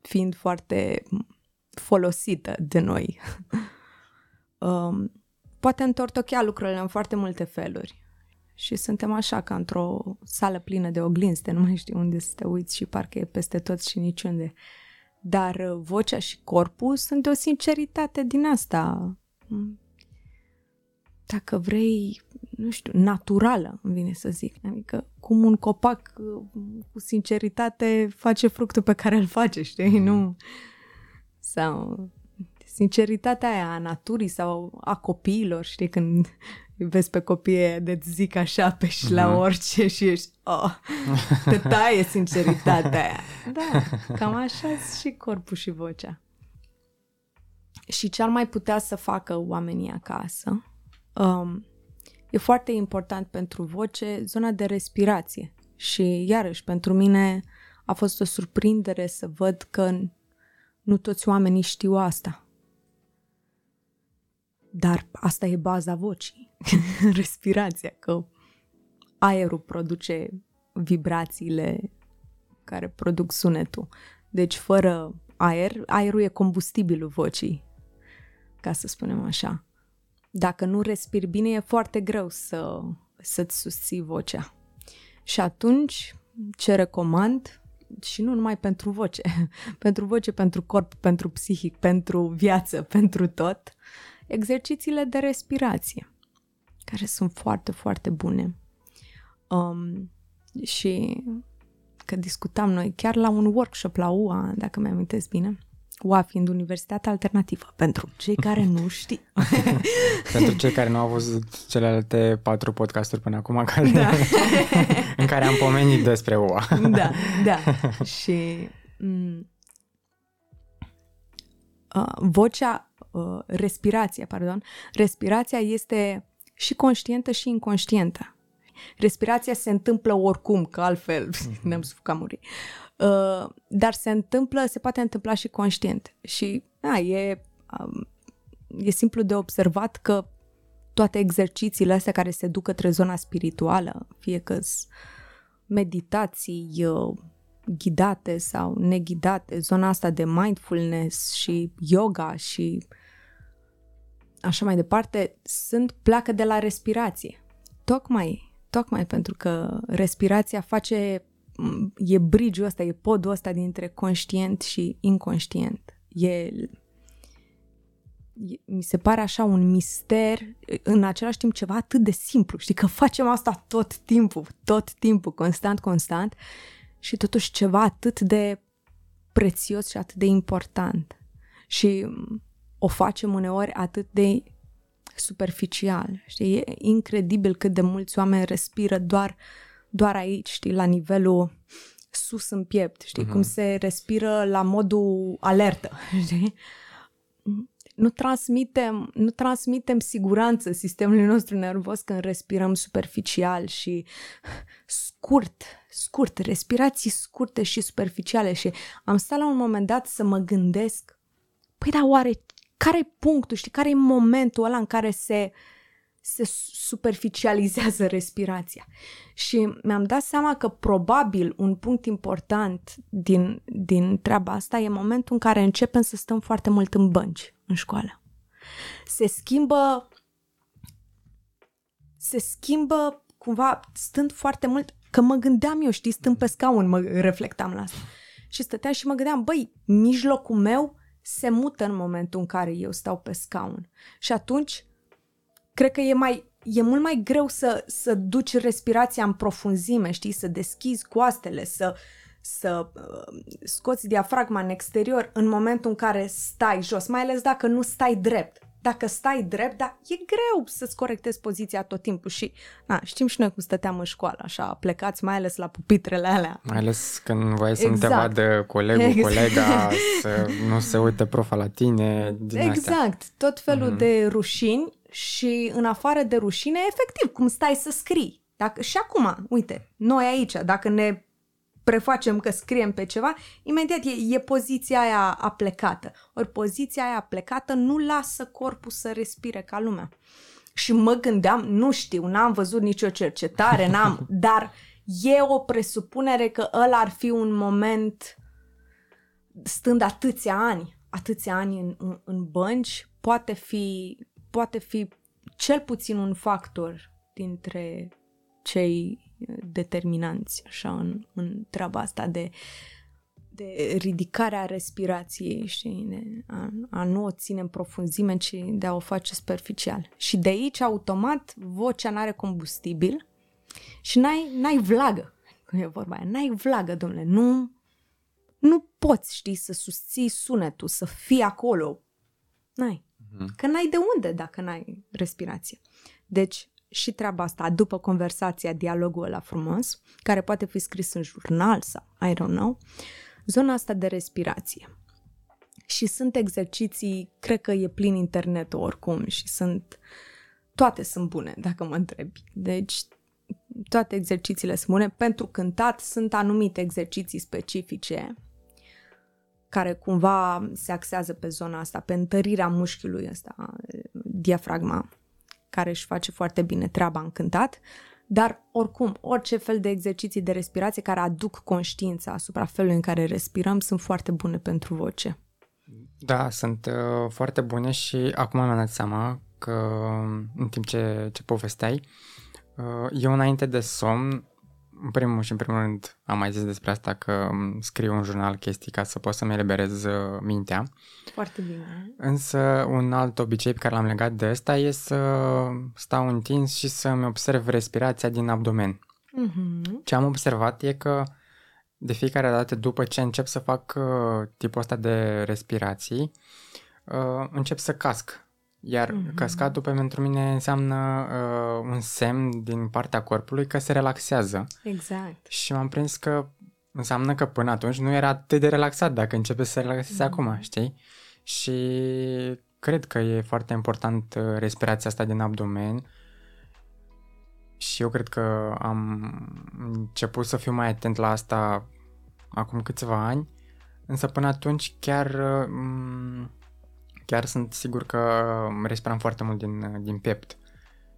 fiind foarte folosită de noi, um, poate întortochea lucrurile în foarte multe feluri. Și suntem așa ca într-o sală plină de oglinzi, de nu mai știu unde să te uiți și parcă e peste tot și niciunde. Dar vocea și corpul sunt de o sinceritate din asta, dacă vrei, nu știu, naturală, îmi vine să zic. Adică cum un copac cu sinceritate face fructul pe care îl face, știi, nu? Sau sinceritatea aia a naturii sau a copiilor, știi, când vezi pe copii de zic așa pe și la orice și ești, oh, te taie sinceritatea aia. Da, cam așa și corpul și vocea. și ce ar mai putea să facă oamenii acasă, um, e foarte important pentru voce zona de respirație. Și iarăși, pentru mine a fost o surprindere să văd că nu toți oamenii știu asta. Dar asta e baza vocii, respirația, că aerul produce vibrațiile care produc sunetul. Deci fără aer, aerul e combustibilul vocii, ca să spunem așa. Dacă nu respiri bine, e foarte greu să, să-ți susții vocea. Și atunci, ce recomand, și nu numai pentru voce, pentru voce, pentru corp, pentru psihic, pentru viață, pentru tot, exercițiile de respirație, care sunt foarte, foarte bune. Um, și că discutam noi chiar la un workshop la U A, dacă mi-am amintesc bine, U A fiind Universitatea Alternativă, pentru cei care nu știu. Pentru cei care nu au văzut celelalte patru podcasturi până acum, care da. În care am pomenit despre U A. Da, da. Și m- uh, vocea, uh, respirația, pardon, respirația este și conștientă și inconștientă. Respirația se întâmplă oricum, că altfel ne-am sufocat muri. Uh, dar se întâmplă, se poate întâmpla și conștient. Și a, e, um, e simplu de observat că toate exercițiile astea care se duc către zona spirituală, fie că meditații uh, ghidate sau neghidate, zona asta de mindfulness și yoga și așa mai departe, sunt pleacă de la respirație. Tocmai, tocmai pentru că respirația face, e bridge-ul ăsta, e podul ăsta dintre conștient și inconștient. E, e, mi se pare așa un mister, în același timp ceva atât de simplu, știi, că facem asta tot timpul, tot timpul, constant, constant, și totuși ceva atât de prețios și atât de important. Și o facem uneori atât de superficial, știi, e incredibil cât de mulți oameni respiră doar doar aici, știi, la nivelul sus în piept, știi, uh-huh. cum se respiră la modul alertă, știi? Nu transmitem, nu transmitem siguranță sistemului nostru nervos când respirăm superficial și scurt, scurt, respirații scurte și superficiale. Și am stat la un moment dat să mă gândesc, păi da, oare care-i punctul, știi, care-i momentul ăla în care se se superficializează respirația? Și mi-am dat seama că probabil un punct important din, din treaba asta e momentul în care începem să stăm foarte mult în bănci în școală. Se schimbă se schimbă cumva stând foarte mult, că mă gândeam eu, știi, stând pe scaun, mă reflectam la asta și stăteam și mă gândeam, băi, mijlocul meu se mută în momentul în care eu stau pe scaun și atunci cred că e, mai, e mult mai greu să, să duci respirația în profunzime, știi? Să deschizi coastele, să, să scoți diafragma în exterior în momentul în care stai jos, mai ales dacă nu stai drept. Dacă stai drept, da, e greu să-ți corectezi poziția tot timpul și na, știm și noi cum stăteam în școală, așa, plecați mai ales la pupitrele alea. Mai ales când voiai să exact. Nu te vadă colegul, exact. Colega, să nu se uite profa la tine. Din exact, astea. Tot felul mm-hmm. de rușini. Și în afară de rușine, efectiv, cum stai să scrii. Dacă, și acum, uite, noi aici, dacă ne prefacem că scriem pe ceva, imediat e, e poziția aia aplecată. Ori poziția aia aplecată nu lasă corpul să respire ca lumea. Și mă gândeam, nu știu, n-am văzut nicio cercetare, n-am, dar e o presupunere că ăla ar fi un moment, stând atâția ani, atâția ani în, în, în bănci, poate fi... poate fi cel puțin un factor dintre cei determinanți așa, în, în treaba asta de, de ridicarea respirației și de a, a nu o ține în profunzime, ci de a o face superficial. Și de aici, automat, vocea n-are combustibil și n-ai, n-ai vlagă, cum e vorba aia, n-ai vlagă, domnule, nu, nu poți, știi, să susții sunetul, să fii acolo, n-ai. Că n-ai de unde dacă n-ai respirație. Deci și treaba asta, după conversația, dialogul ăla frumos, care poate fi scris în jurnal sau I don't know, zona asta de respirație. și sunt exerciții, cred că e plin internetul oricum și sunt, toate sunt bune, dacă mă întrebi. Deci toate exercițiile sunt bune. Pentru cântat sunt anumite exerciții specifice care cumva se axează pe zona asta, pe întărirea mușchiului ăsta, diafragma, care își face foarte bine treaba în cântat. Dar, oricum, orice fel de exerciții de respirație care aduc conștiința asupra felului în care respirăm sunt foarte bune pentru voce. Da, sunt uh, foarte bune și acum mi-am dat seama că în timp ce, ce povesteai, uh, eu înainte de somn, în primul și în primul rând am mai zis despre asta că scriu un jurnal chestii ca să pot să-mi eliberez uh, mintea. Foarte bine. Însă un alt obicei pe care l-am legat de ăsta e să stau întins și să-mi observ respirația din abdomen. Mm-hmm. Ce am observat e că de fiecare dată după ce încep să fac uh, tipul ăsta de respirații, uh, încep să casc. Iar mm-hmm. căscatul pe pentru mine înseamnă uh, un semn din partea corpului că se relaxează. Exact. Și m-am prins că înseamnă că până atunci nu era atât de relaxat dacă începe să se relaxeze mm-hmm. acum, știi? Și cred că e foarte important respirația asta din abdomen și eu cred că am început să fiu mai atent la asta acum câțiva ani, însă până atunci chiar... Um, Chiar sunt sigur că respiram foarte mult din, din piept.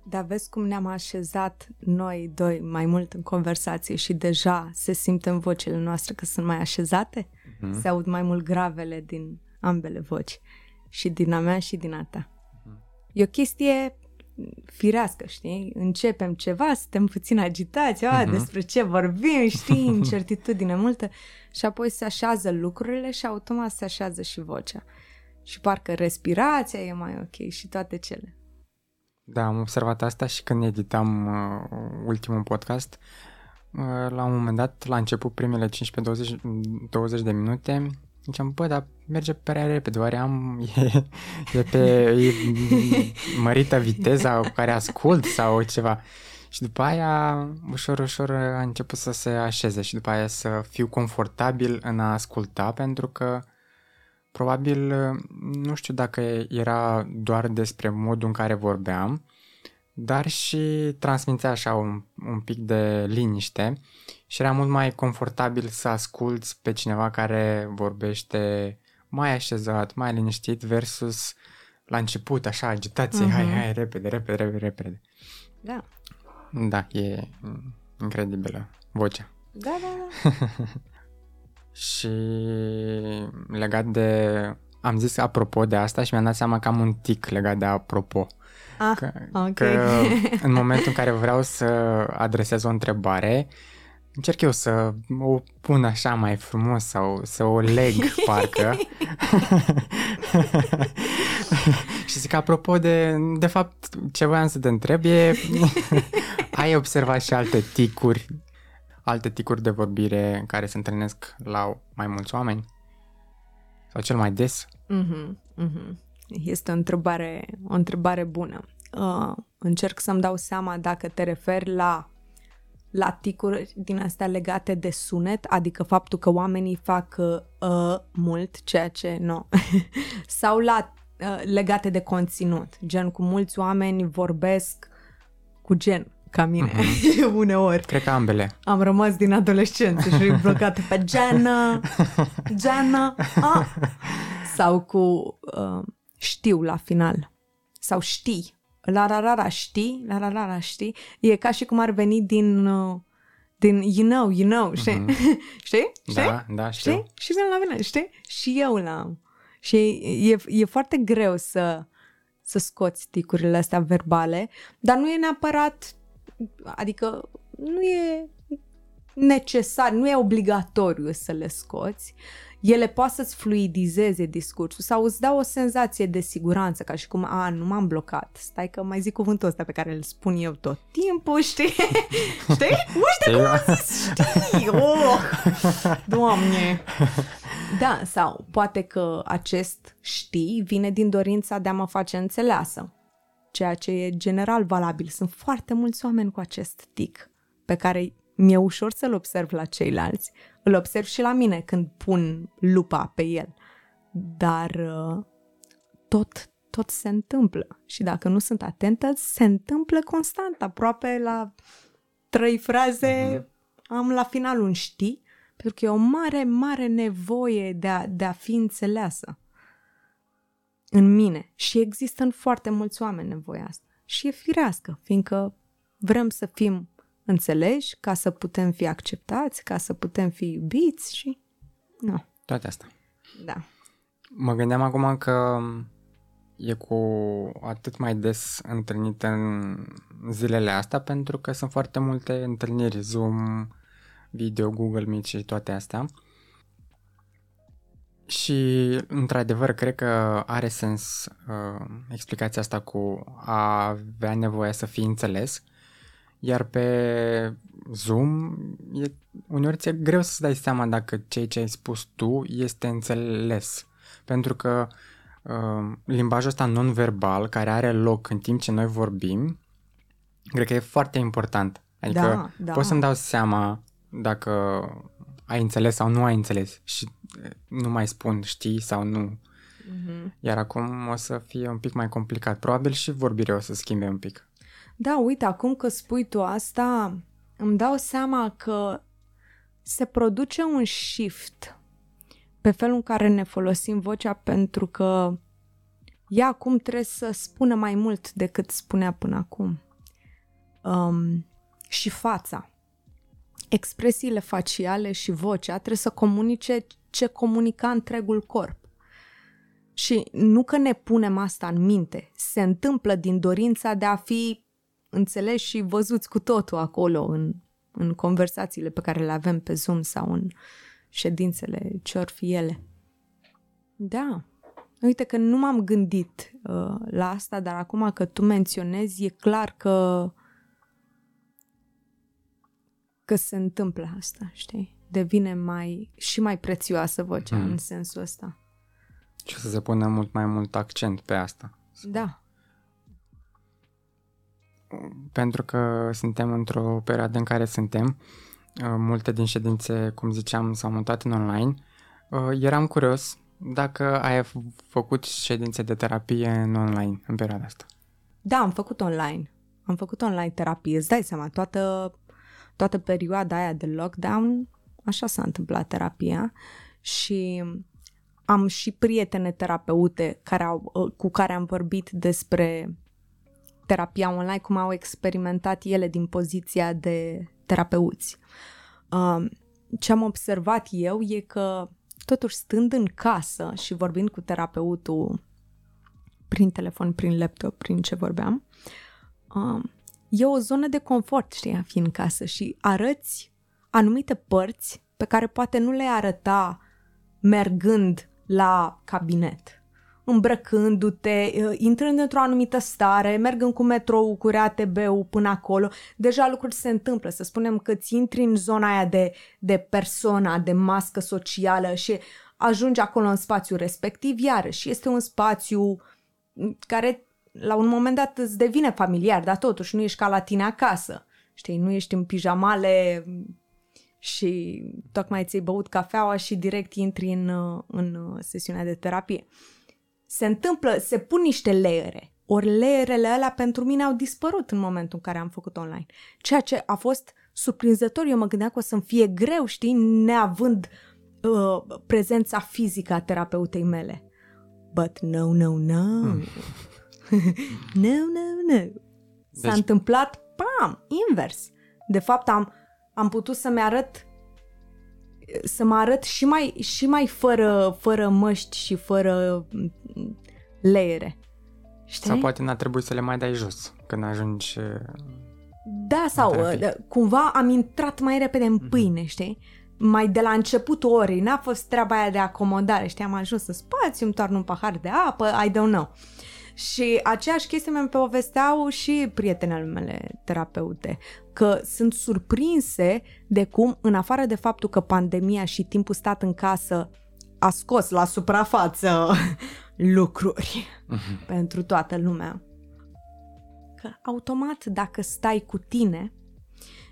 Dar vezi cum ne-am așezat noi doi mai mult în conversație și deja se simt în vocile noastre că sunt mai așezate? Mm-hmm. Se aud mai mult gravele din ambele voci. Și din a mea și din a ta. Mm-hmm. E o chestie firească, știi? Începem ceva, suntem puțin agitați, a, mm-hmm. despre ce vorbim, știi? Incertitudine multă. Și apoi se așează lucrurile și automat se așează și vocea. Și parcă respirația e mai ok și toate cele. Da, am observat asta și când editam uh, ultimul podcast, uh, la un moment dat, la început, primele cincisprezece douăzeci de minute, ziceam, bă, dar merge prea repede, oare am, e, e pe e mărită viteza care ascult sau ceva. Și după aia, ușor, ușor a început să se așeze și după aia să fiu confortabil în a asculta, pentru că probabil, nu știu dacă era doar despre modul în care vorbeam, dar și transmitea așa un, un pic de liniște și era mult mai confortabil să asculți pe cineva care vorbește mai așezat, mai liniștit versus la început, așa, agitație, uh-huh. hai, hai, repede, repede, repede, repede. Da. Da, e incredibilă vocea. Da, da, da. Și legat de, am zis apropo de asta și mi-am dat seama că am un tic legat de apropo. Ah, că, okay. că în momentul în care vreau să adresez o întrebare, încerc eu să o pun așa mai frumos sau să o leg parcă. Și zic, apropo de, de fapt, ce voiam să te întreb e, ai observat și alte ticuri? Alte ticuri de vorbire care se întâlnesc la mai mulți oameni? Sau cel mai des? Mm-hmm, mm-hmm. Este o întrebare, o întrebare bună. Uh, încerc să-mi dau seama dacă te referi la, la ticuri din astea legate de sunet, adică faptul că oamenii fac uh, mult, ceea ce nu. Sau la uh, legate de conținut, gen cu mulți oameni vorbesc cu gen. Ca mine, uh-huh. uneori. Cred că ambele. Am rămas din adolescență și blocată pe Jana, Jana, ah! Sau cu uh, știu la final. Sau știi. La la la la știi, la la la la știi. E ca și cum ar veni din, uh, din you know, you know, știi? Uh-huh. știi? știi? Da, da, știu. Știi? Și vine la mine, știi? Și eu l-am. Și e, e foarte greu să, să scoți ticurile astea verbale, dar nu e neapărat... Adică nu e necesar, nu e obligatoriu să le scoți. Ele poate să-ți fluidizeze discursul sau îți dau o senzație de siguranță, ca și cum, a, nu m-am blocat. Stai că mai zic cuvântul ăsta pe care îl spun eu tot timpul, știi? Știi? Uite cum am zis, știi! Oh! Doamne! Da, sau poate că acest știi vine din dorința de a mă face înțeleasă. Ceea ce e general valabil. Sunt foarte mulți oameni cu acest tic pe care mi-e ușor să-l observ la ceilalți. Îl observ și la mine când pun lupa pe el. dar tot, tot se întâmplă. Și dacă nu sunt atentă, se întâmplă constant, aproape la trei fraze am la final un știi, pentru că e o mare, mare nevoie de a, de a fi înțeleasă în mine. Și există în foarte mulți oameni nevoia asta. Și e firească, fiindcă vrem să fim înțeleși, ca să putem fi acceptați, ca să putem fi iubiți și... No. Toate astea. Da. Mă gândeam acum că e cu atât mai des întâlnită în zilele astea, pentru că sunt foarte multe întâlniri, Zoom, video, Google Meet și toate astea. Și, într-adevăr, cred că are sens uh, explicația asta cu a avea nevoie să fii înțeles, iar pe Zoom e, uneori ți-e greu să-ți dai seama dacă ceea ce ai spus tu este înțeles, pentru că uh, limbajul ăsta non-verbal care are loc în timp ce noi vorbim, cred că e foarte important, adică da, da. Pot să-mi dau seama dacă ai înțeles sau nu ai înțeles și nu mai spun știi sau nu. Mm-hmm. Iar acum o să fie un pic mai complicat. Probabil și vorbirea o să schimbe un pic. Da, uite, acum că spui tu asta, îmi dau seama că se produce un shift pe felul în care ne folosim vocea, pentru că ea acum trebuie să spună mai mult decât spunea până acum. Um, și fața. Expresiile faciale și vocea trebuie să comunice ce comunica întregul corp. Și nu că ne punem asta în minte, se întâmplă din dorința de a fi înțeleși și văzuți cu totul acolo în, în conversațiile pe care le avem pe Zoom sau în ședințele ce or fi ele. Da, uite că nu m-am gândit uh, la asta, dar acum că tu menționezi, e clar că că se întâmplă asta, știi? Devine mai, și mai prețioasă vocea mm. în sensul ăsta. Și să se pună mult mai mult accent pe asta. Da. Pentru că suntem într-o perioadă în care suntem, multe din ședințe, cum ziceam, s-au mutat în online. Eram curios dacă ai făcut ședințe de terapie în online în perioada asta. Da, am făcut online. Am făcut online terapie. Îți dai seama, toată... Toată perioada aia de lockdown, așa s-a întâmplat terapia și am și prietene terapeute care au, cu care am vorbit despre terapia online, cum au experimentat ele din poziția de terapeuți. Ce am observat eu e că totuși stând în casă și vorbind cu terapeutul prin telefon, prin laptop, prin ce vorbeam, e o zonă de confort, știi, a fi în casă și arăți anumite părți pe care poate nu le-ai arăta mergând la cabinet, îmbrăcându-te, intrând într-o anumită stare, mergând cu metrou, cu R A T B-ul până acolo, deja lucruri se întâmplă, să spunem că ți intri în zona aia de, de persona, de mască socială și ajungi acolo în spațiul respectiv, iarăși este un spațiu care... la un moment dat îți devine familiar, dar totuși nu ești ca la tine acasă, știi, nu ești în pijamale și tocmai ți-ai băut cafeaua și direct intri în, în sesiunea de terapie. Se întâmplă, se pun niște leere, ori leerele alea pentru mine au dispărut în momentul în care am făcut online, ceea ce a fost surprinzător, eu mă gândeam că o să-mi fie greu, știi, neavând uh, prezența fizică a terapeutei mele. But no, no, no... Mm. Nu, nu, nu. S-a deci... întâmplat, pam, invers. De fapt, am, am putut să-mi arăt, să mă arăt și mai, și mai fără, fără măști și fără leere. Știi? Sau poate n-a trebuit să le mai dai jos când ajungi... Da, sau cumva am intrat mai repede în pâine, mm-hmm. știi? Mai de la începutul orei, n-a fost treaba aia de acomodare, știi? Am ajuns în spațiu, îmi toarnă un pahar de apă, I don't know. Și aceeași chestie mi-mi povesteau și prietenele mele terapeute, că sunt surprinse de cum, în afară de faptul că pandemia și timpul stat în casă a scos la suprafață lucruri uh-huh. pentru toată lumea, că automat dacă stai cu tine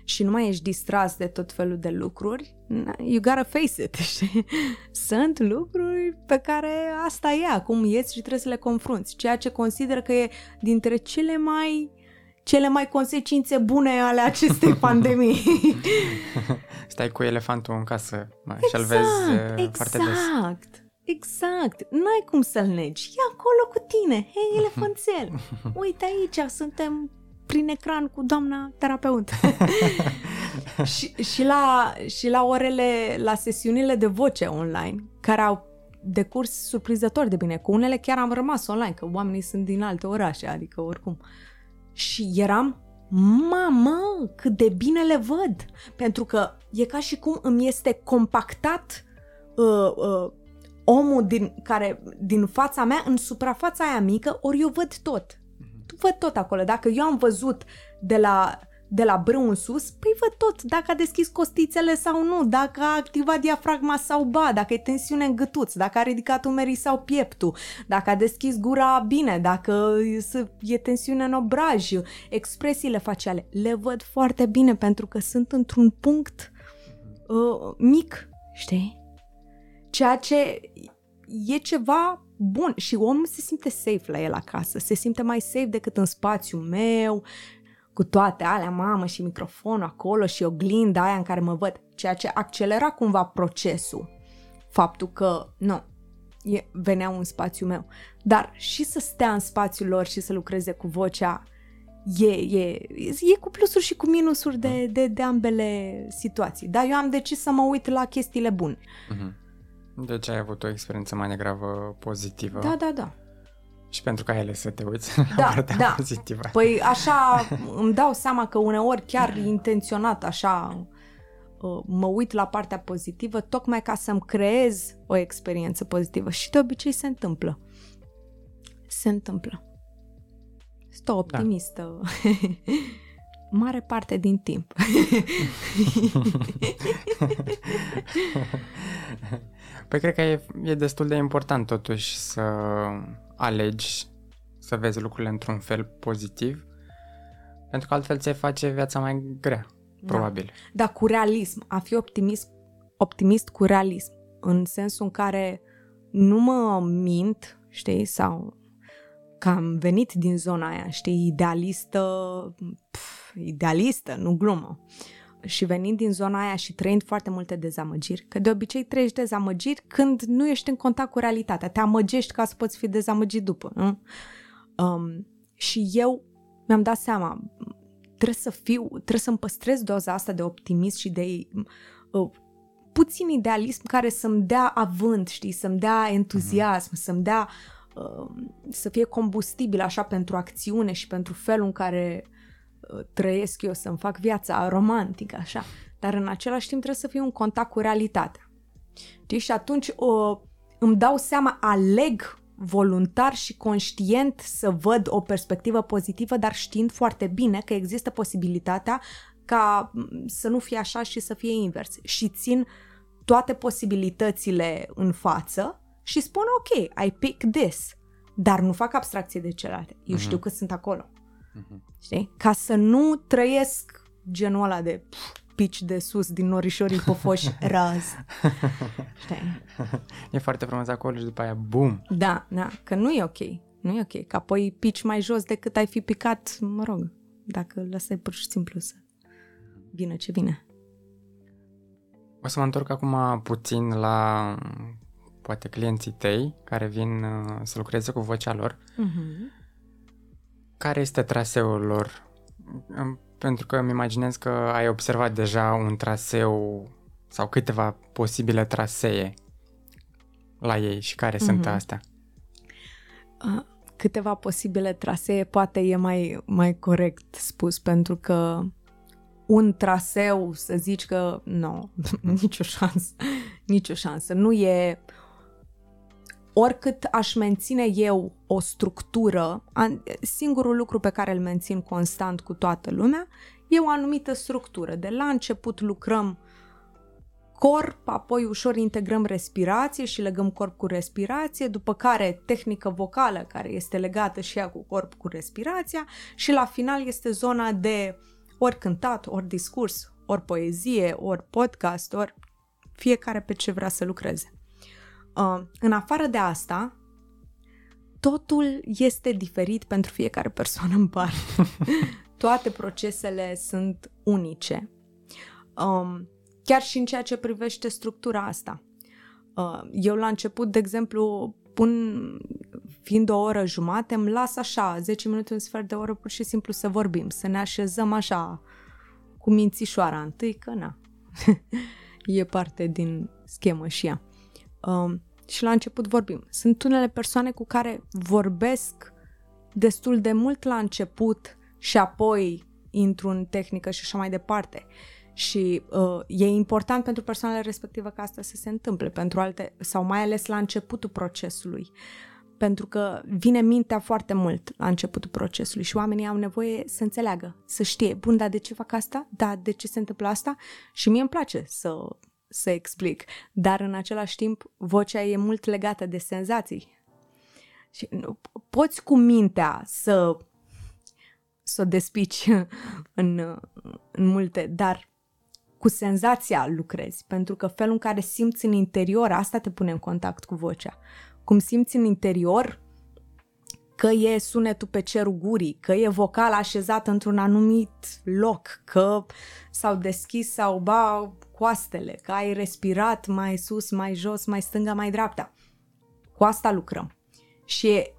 și nu mai ești distras de tot felul de lucruri, you gotta face it, știi? Sunt lucruri pe care asta e, acum ieți și trebuie să le confrunți, ceea ce consider că e dintre cele mai cele mai consecințe bune ale acestei pandemii. Stai cu elefantul în casă, exact, și-l vezi exact, foarte des. Exact, exact. N-ai cum să-l negi. E acolo cu tine. Hei, elefanțel, uite aici, suntem prin ecran cu doamna terapeut. și, și, la, și la orele, la sesiunile de voce online, care au decurs surprinzător de bine. Cu unele chiar am rămas online, că oamenii sunt din alte orașe, adică oricum. Și eram, mamă, cât de bine le văd, pentru că e ca și cum îmi este compactat uh, uh, omul din, care, din fața mea în suprafața aia mică, ori eu văd tot. Tu văd tot acolo. Dacă eu am văzut de la, de la brâu în sus, păi văd tot. Dacă a deschis costițele sau nu, dacă a activat diafragma sau ba, dacă e tensiune în gâtuț, dacă a ridicat umerii sau pieptul, dacă a deschis gura bine, dacă e tensiune în obraj, expresiile faciale. Le văd foarte bine pentru că sunt într-un punct uh, mic, știi? Ceea ce e ceva bun și omul se simte safe la el acasă, se simte mai safe decât în spațiul meu, cu toate alea, mamă, și microfonul acolo și oglinda aia în care mă văd, ceea ce accelera cumva procesul, faptul că, nu, e, veneau în spațiul meu, dar și să stea în spațiul lor și să lucreze cu vocea, e, e, e cu plusuri și cu minusuri de, de, de ambele situații, dar eu am decis să mă uit la chestiile bune. Mm-hmm. Deci ai avut o experiență mai degrabă pozitivă. Da, da, da. Și pentru ca ele să te uiți la da, partea da. pozitivă. Păi așa îmi dau seama că uneori chiar intenționat așa mă uit la partea pozitivă tocmai ca să-mi creez o experiență pozitivă. Și de obicei se întâmplă. Se întâmplă. Sunt o optimistă. Da. Mare parte din timp. Păi cred că e, e destul de important totuși să alegi, să vezi lucrurile într-un fel pozitiv, pentru că altfel ți-ai face viața mai grea, probabil. Da. Dar cu realism, a fi optimist, optimist cu realism, în sensul în care nu mă mint, știi, sau că am venit din zona aia, știi, idealistă, pf, idealistă, nu glumă. Și venind din zona aia și trăind foarte multe dezamăgiri, că de obicei trăiești dezamăgiri când nu ești în contact cu realitatea, te amăgești ca să poți fi dezamăgit după, nu? Um, și eu mi-am dat seama, trebuie să fiu, trebuie să-mi păstrez doza asta de optimism și de uh, puțin idealism care să-mi dea avânt, știi, să-mi dea entuziasm, mm-hmm. să-mi dea uh, să fie combustibil așa pentru acțiune și pentru felul în care trăiesc eu, să-mi fac viața romantică, așa, dar în același timp trebuie să fiu în contact cu realitatea. Știi? Și atunci o, îmi dau seama, aleg voluntar și conștient să văd o perspectivă pozitivă, dar știind foarte bine că există posibilitatea ca să nu fie așa și să fie invers. Și țin toate posibilitățile în față și spun, ok, I pick this, dar nu fac abstracție de celelalte. Eu mm-hmm. știu că sunt acolo. Știi? Ca să nu trăiesc genul ăla de pf, pici de sus din norișorii pofoși raz. Știi? E foarte frumos acolo și după aia bum. Da, da, că nu e ok. Nu e ok, că apoi pici mai jos decât ai fi picat, mă rog, dacă lăsai pur și simplu să vină ce vine. O să mă întorc acum puțin la poate clienții tăi care vin să lucreze cu vocea lor. Mhm. Care este traseul lor? Pentru că îmi imaginez că ai observat deja un traseu sau câteva posibile trasee la ei și care mm-hmm. sunt astea? Câteva posibile trasee poate e mai, mai corect spus, pentru că un traseu, să zici că nu, nicio șansă, nicio șansă. Nu e... Oricât aș menține eu o structură, singurul lucru pe care îl mențin constant cu toată lumea e o anumită structură. De la început lucrăm corp, apoi ușor integrăm respirație și legăm corp cu respirație, după care tehnică vocală care este legată și ea cu corp cu respirația și la final este zona de ori cântat, ori discurs, ori poezie, ori podcast, ori fiecare pe ce vrea să lucreze. Uh, în afară de asta, totul este diferit pentru fiecare persoană în parte. Toate procesele sunt unice. Um, chiar și în ceea ce privește structura asta. Uh, eu la început, de exemplu, pun, fiind o oră jumate, îmi las așa, zece minute, un sfert de oră, pur și simplu să vorbim, să ne așezăm așa, cu mințișoara întâi, că na, e parte din schemă și ea. Uh, și la început vorbim. Sunt unele persoane cu care vorbesc destul de mult la început și apoi intru în tehnică și așa mai departe. Și uh, e important pentru persoanele respective ca asta să se întâmple, pentru alte, sau mai ales la începutul procesului, pentru că vine mintea foarte mult la începutul procesului și oamenii au nevoie să înțeleagă, să știe, bun, dar de ce fac asta? Da, de ce se întâmplă asta? Și mie îmi place să, să explic, dar în același timp vocea e mult legată de senzații și nu, poți cu mintea să să o despici în, în multe, dar cu senzația lucrezi, pentru că felul în care simți în interior, asta te pune în contact cu vocea. Cum simți în interior că e sunetul pe cerul gurii, că e vocal așezat într-un anumit loc, că s-au deschis sau ba coastele, că ai respirat mai sus, mai jos, mai stânga, mai dreapta. Cu asta lucrăm. Și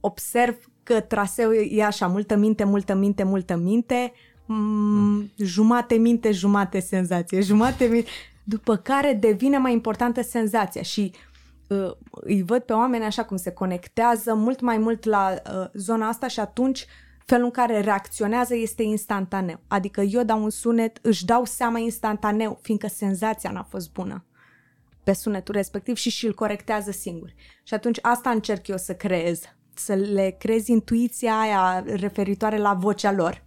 observ că traseul e așa, multă minte, multă minte, multă minte, Mm, jumate minte, jumate senzație, jumate minte, după care devine mai importantă senzația și uh, îi văd pe oameni așa cum se conectează mult mai mult la uh, zona asta și atunci felul în care reacționează este instantaneu, adică eu dau un sunet, își dau seama instantaneu, fiindcă senzația n-a fost bună pe sunetul respectiv și și îl corectează singur. Și atunci asta încerc eu să creez, să le creez intuiția aia referitoare la vocea lor.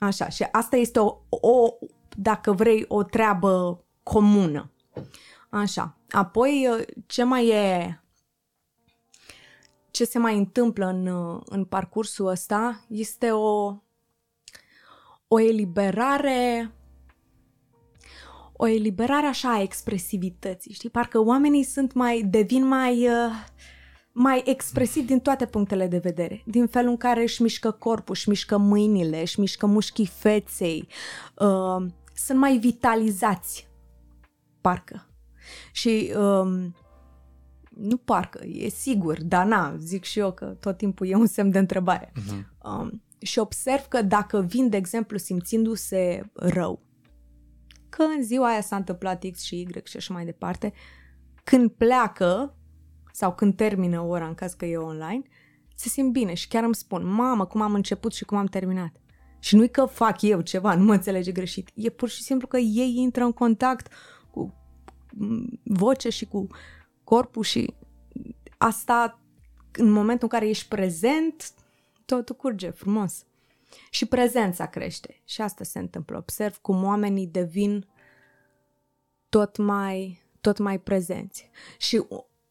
Așa, și asta este o, o, dacă vrei, o treabă comună. Așa, apoi ce mai e, ce se mai întâmplă în, în parcursul ăsta este o, o eliberare, o eliberare așa a expresivității, știi? Parcă oamenii sunt mai, devin mai... mai expresiv din toate punctele de vedere, din felul în care își mișcă corpul, își mișcă mâinile, își mișcă mușchii feței, uh, sunt mai vitalizați, parcă. Și uh, nu parcă, e sigur, dar na, zic și eu că tot timpul e un semn de întrebare. Uh-huh. Uh, și observ că dacă vin, de exemplu, simțindu-se rău, că în ziua aia s-a întâmplat X și Y și așa mai departe, când pleacă, sau când termină ora, în caz că e online, se simt bine și chiar îmi spun, mamă, cum am început și cum am terminat. Și nu-i că fac eu ceva, nu mă înțelege greșit, e pur și simplu că ei intră în contact cu voce și cu corpul și asta, în momentul în care ești prezent, totul curge frumos. Și prezența crește și asta se întâmplă. Observ cum oamenii devin tot mai, tot mai prezenți. Și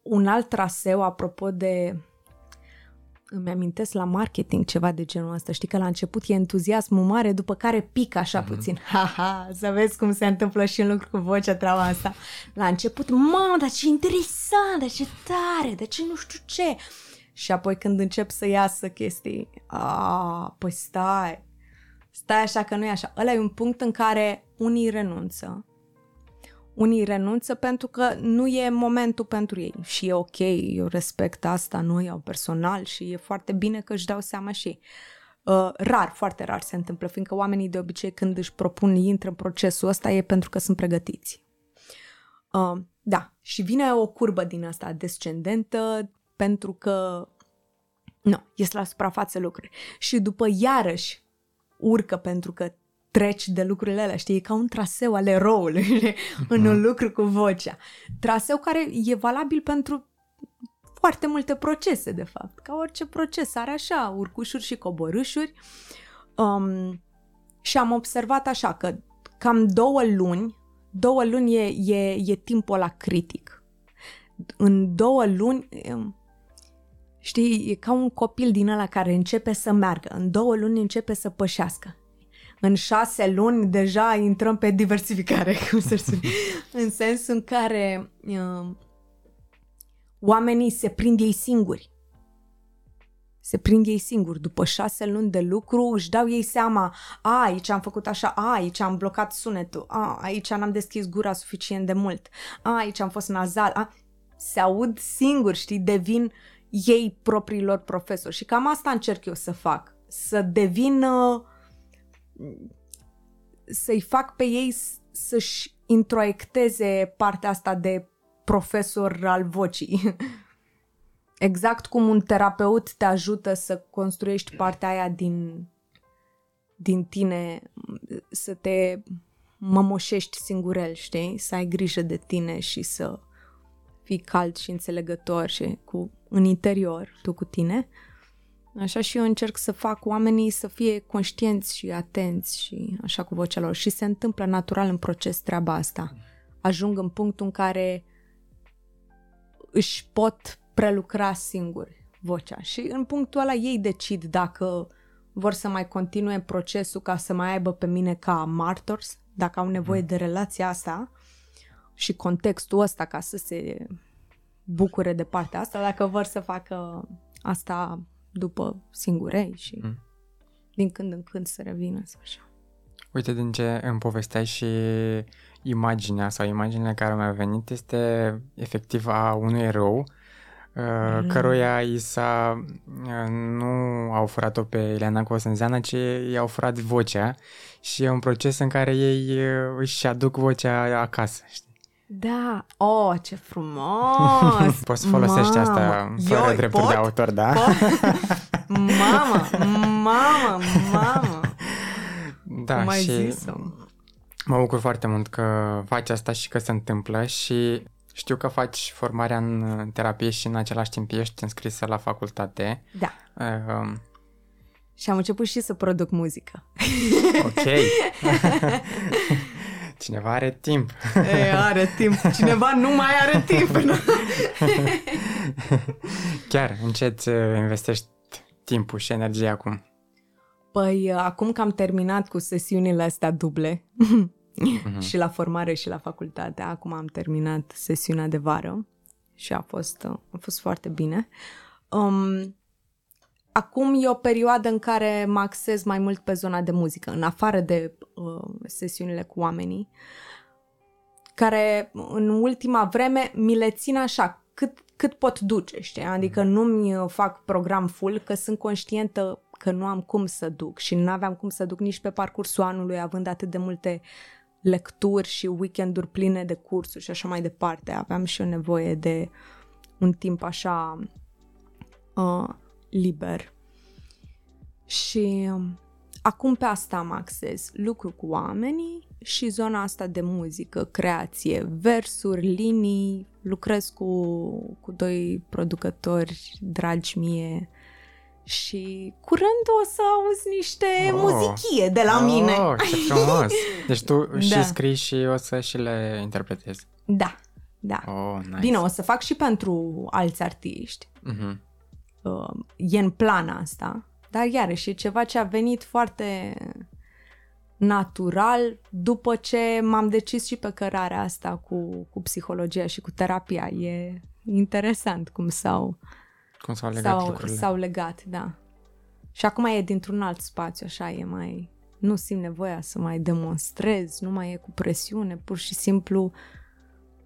un alt traseu, apropo de... Îmi amintesc la marketing ceva de genul ăsta. Știi că la început e entuziasmul mare, după care pică așa uh-huh. puțin. Ha-ha, să vezi cum se întâmplă și în lucru cu vocea treaba asta. La început, mamă, dar ce interesant, dar ce tare, dar ce nu știu ce. Și apoi când încep să iasă chestii, a, păi stai, stai așa că nu e așa. Ăla e un punct în care unii renunță. Unii renunță pentru că nu e momentul pentru ei și e ok, eu respect asta, nu iau personal și e foarte bine că își dau seama și ei. Uh, rar, foarte rar se întâmplă, fiindcă oamenii de obicei când își propun, intră în procesul ăsta, e pentru că sunt pregătiți. Uh, da, și vine o curbă din asta descendentă pentru că nu, este la suprafață lucruri. Și după iarăși urcă pentru că treci de lucrurile alea, știi, e ca un traseu al eroului în un lucru cu vocea. Traseu care e valabil pentru foarte multe procese, de fapt. Ca orice proces are așa, urcușuri și coborâșuri. Um, și am observat așa că cam două luni, două luni e, e, e timpul ăla critic. În două luni... Știi, e ca un copil din ăla care începe să meargă. În două luni începe să pășească. în șase luni deja intrăm pe diversificare, cum să spun, în sensul în care uh, oamenii se prind ei singuri. Se prind ei singuri. După șase luni de lucru își dau ei seama, a, aici am făcut așa, a, aici am blocat sunetul, a, aici n-am deschis gura suficient de mult, a, aici am fost nazal, a... Se aud singuri, știi, devin ei propriilor profesori. Și cam asta încerc eu să fac, să devin, să-i fac pe ei să-și introiecteze partea asta de profesor al vocii. Exact cum un terapeut te ajută să construiești partea aia din, din tine, să te mămoșești singurel, știi? Să ai grijă de tine și să fii cald și înțelegător și cu, în interior, tu cu tine. Așa și eu încerc să fac oamenii să fie conștienți și atenți și așa cu vocea lor. Și se întâmplă natural în proces treaba asta. Ajung în punctul în care își pot prelucra singuri vocea și în punctul ăla ei decid dacă vor să mai continue procesul ca să mai aibă pe mine ca martors, dacă au nevoie de relația asta și contextul ăsta ca să se bucure de partea asta, dacă vor să facă asta după singurei și mm. din când în când să revină sau așa. Uite, din ce îmi povesteai și imaginea sau imaginea care mi-a venit este efectiv a unui erou căruia i s-a, nu au furat-o pe Ileana Cosânzeana, ci i-au furat vocea și e un proces în care ei își aduc vocea acasă, știi? Da, oh, ce frumos! Poți să folosești Mama. Asta fără Eu drepturi pot? De autor, da? Mamă, mamă, mamă! Da, cum ai și mă bucur foarte mult că faci asta și că se întâmplă și știu că faci formarea în terapie și în același timp ești înscrisă la facultate. Da. Uh, și am început și să produc muzică. Ok. Cineva are timp. Ei, are timp. Cineva nu mai are timp. Chiar, în ce îți investești timpul și energia acum? Păi, acum că am terminat cu sesiunile astea duble... Mm-hmm. Și la formare și la facultate. Acum am terminat sesiunea de vară și a fost, a fost foarte bine. Um, acum e o perioadă în care mă axez mai mult pe zona de muzică, în afară de uh, sesiunile cu oamenii, care în ultima vreme mi le țin așa, cât, cât pot duce, știi? Adică nu-mi fac program full, că sunt conștientă că nu am cum să duc și nu aveam cum să duc nici pe parcursul anului, având atât de multe lecturi și weekenduri pline de cursuri și așa mai departe. Aveam și eu nevoie de un timp așa uh, liber. Și uh, acum pe asta mă axez, lucru cu oamenii și zona asta de muzică, creație, versuri, linii. Lucrez cu, cu doi producători dragi mie. Și curând o să auzi niște oh, muzichie de la oh, mine. Oh, ce frumos! Deci tu și da. Scrii și o să și le interpretezi. Da, da. Oh, nice. Bine, o să fac și pentru alți artiști. Mm-hmm. Uh, e în plan asta. Dar iarăși e ceva ce a venit foarte natural după ce m-am decis și pe cărarea asta cu, cu psihologia și cu terapia. E interesant cum s-au... Cum s-au legat sau, lucrurile. S-au legat, da. Și acum e dintr-un alt spațiu, așa, e mai... Nu simt nevoia să mai demonstrez, nu mai e cu presiune, pur și simplu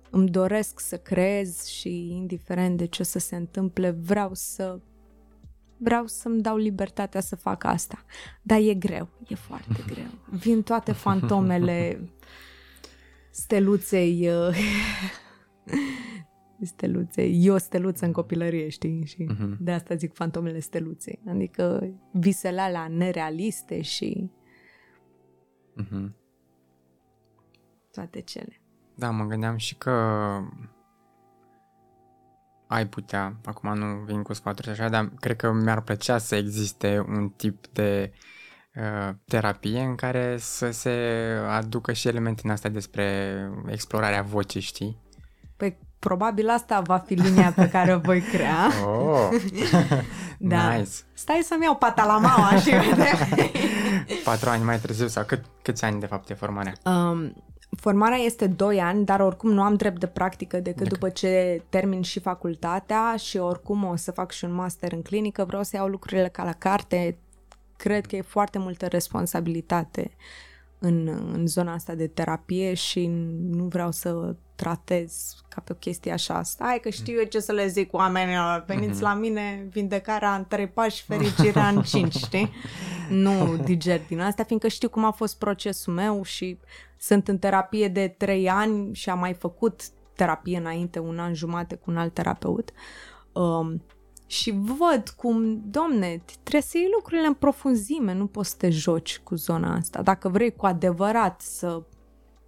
îmi doresc să creez și indiferent de ce o să se întâmple, vreau să... Vreau să-mi dau libertatea să fac asta. Dar e greu, e foarte greu. Vin toate fantomele steluței... steluțe. Eu steluță în copilărie, știi? Și uh-huh. de asta zic fantomele steluței. Adică visele alea nerealiste și uh-huh. toate cele. Da, mă gândeam și că ai putea, acum nu vin cu sfaturi așa, dar cred că mi-ar plăcea să existe un tip de uh, terapie în care să se aducă și elemente în astea despre explorarea vocii, știi? Păi probabil asta va fi linia pe care o voi crea. Oh. Da. Nice. Stai să-mi iau patalamaua și vedem. Patru ani mai târziu sau cât, câți ani de fapt e formarea? Um, formarea este doi ani, dar oricum nu am drept de practică decât de după că... ce termin și facultatea și oricum o să fac și un master în clinică. Vreau să iau lucrurile ca la carte. Cred că e foarte multă responsabilitate în, în zona asta de terapie și nu vreau să tratez ca pe o chestie așa. Stai că știu eu ce să le zic oamenilor, veniți mm-hmm. la mine, vindecarea în trei pași, fericirea în cinci, știi? Nu diger din asta, fiindcă știu cum a fost procesul meu și sunt în terapie de trei ani și am mai făcut terapie înainte, un an jumate cu un alt terapeut. Um, Și văd cum, domne, trebuie să iei lucrurile în profunzime, nu poți să te joci cu zona asta. Dacă vrei cu adevărat să,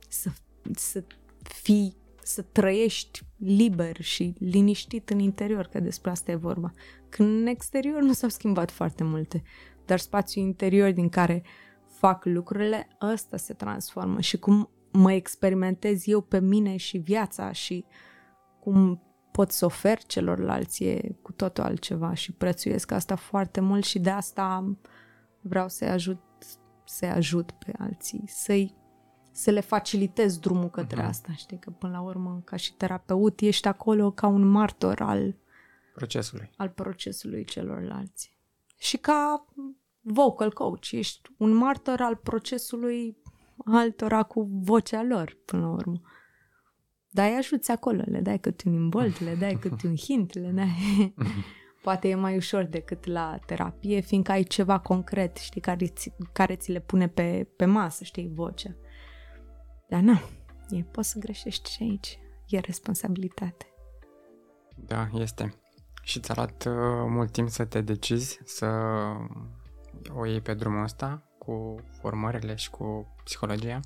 să, să fii, să trăiești liber și liniștit în interior, că despre asta e vorba. Când în exterior nu s-au schimbat foarte multe, dar spațiul interior din care fac lucrurile, ăsta se transformă. Și cum mă experimentez eu pe mine și viața și cum... pot să ofer celorlalți, e cu totul altceva și prețuiesc asta foarte mult și de asta vreau să-i ajut, să-i ajut pe alții, să-i, să le facilitez drumul către uh-huh. asta, știi, că până la urmă, ca și terapeut, ești acolo ca un martor al procesului, al procesului celorlalți. Și ca vocal coach, ești un martor al procesului altora cu vocea lor, până la urmă. Dar îi ajuți acolo, le dai câte un imbolt, le dai câte un hint, le dai... Poate e mai ușor decât la terapie, fiindcă ai ceva concret, știi, care ți, care ți le pune pe, pe masă, știi, vocea. Dar na, e, poți să greșești și aici. E responsabilitate. Da, este. Și ți-a luat uh, mult timp să te decizi să o iei pe drumul ăsta cu formările și cu psihologia?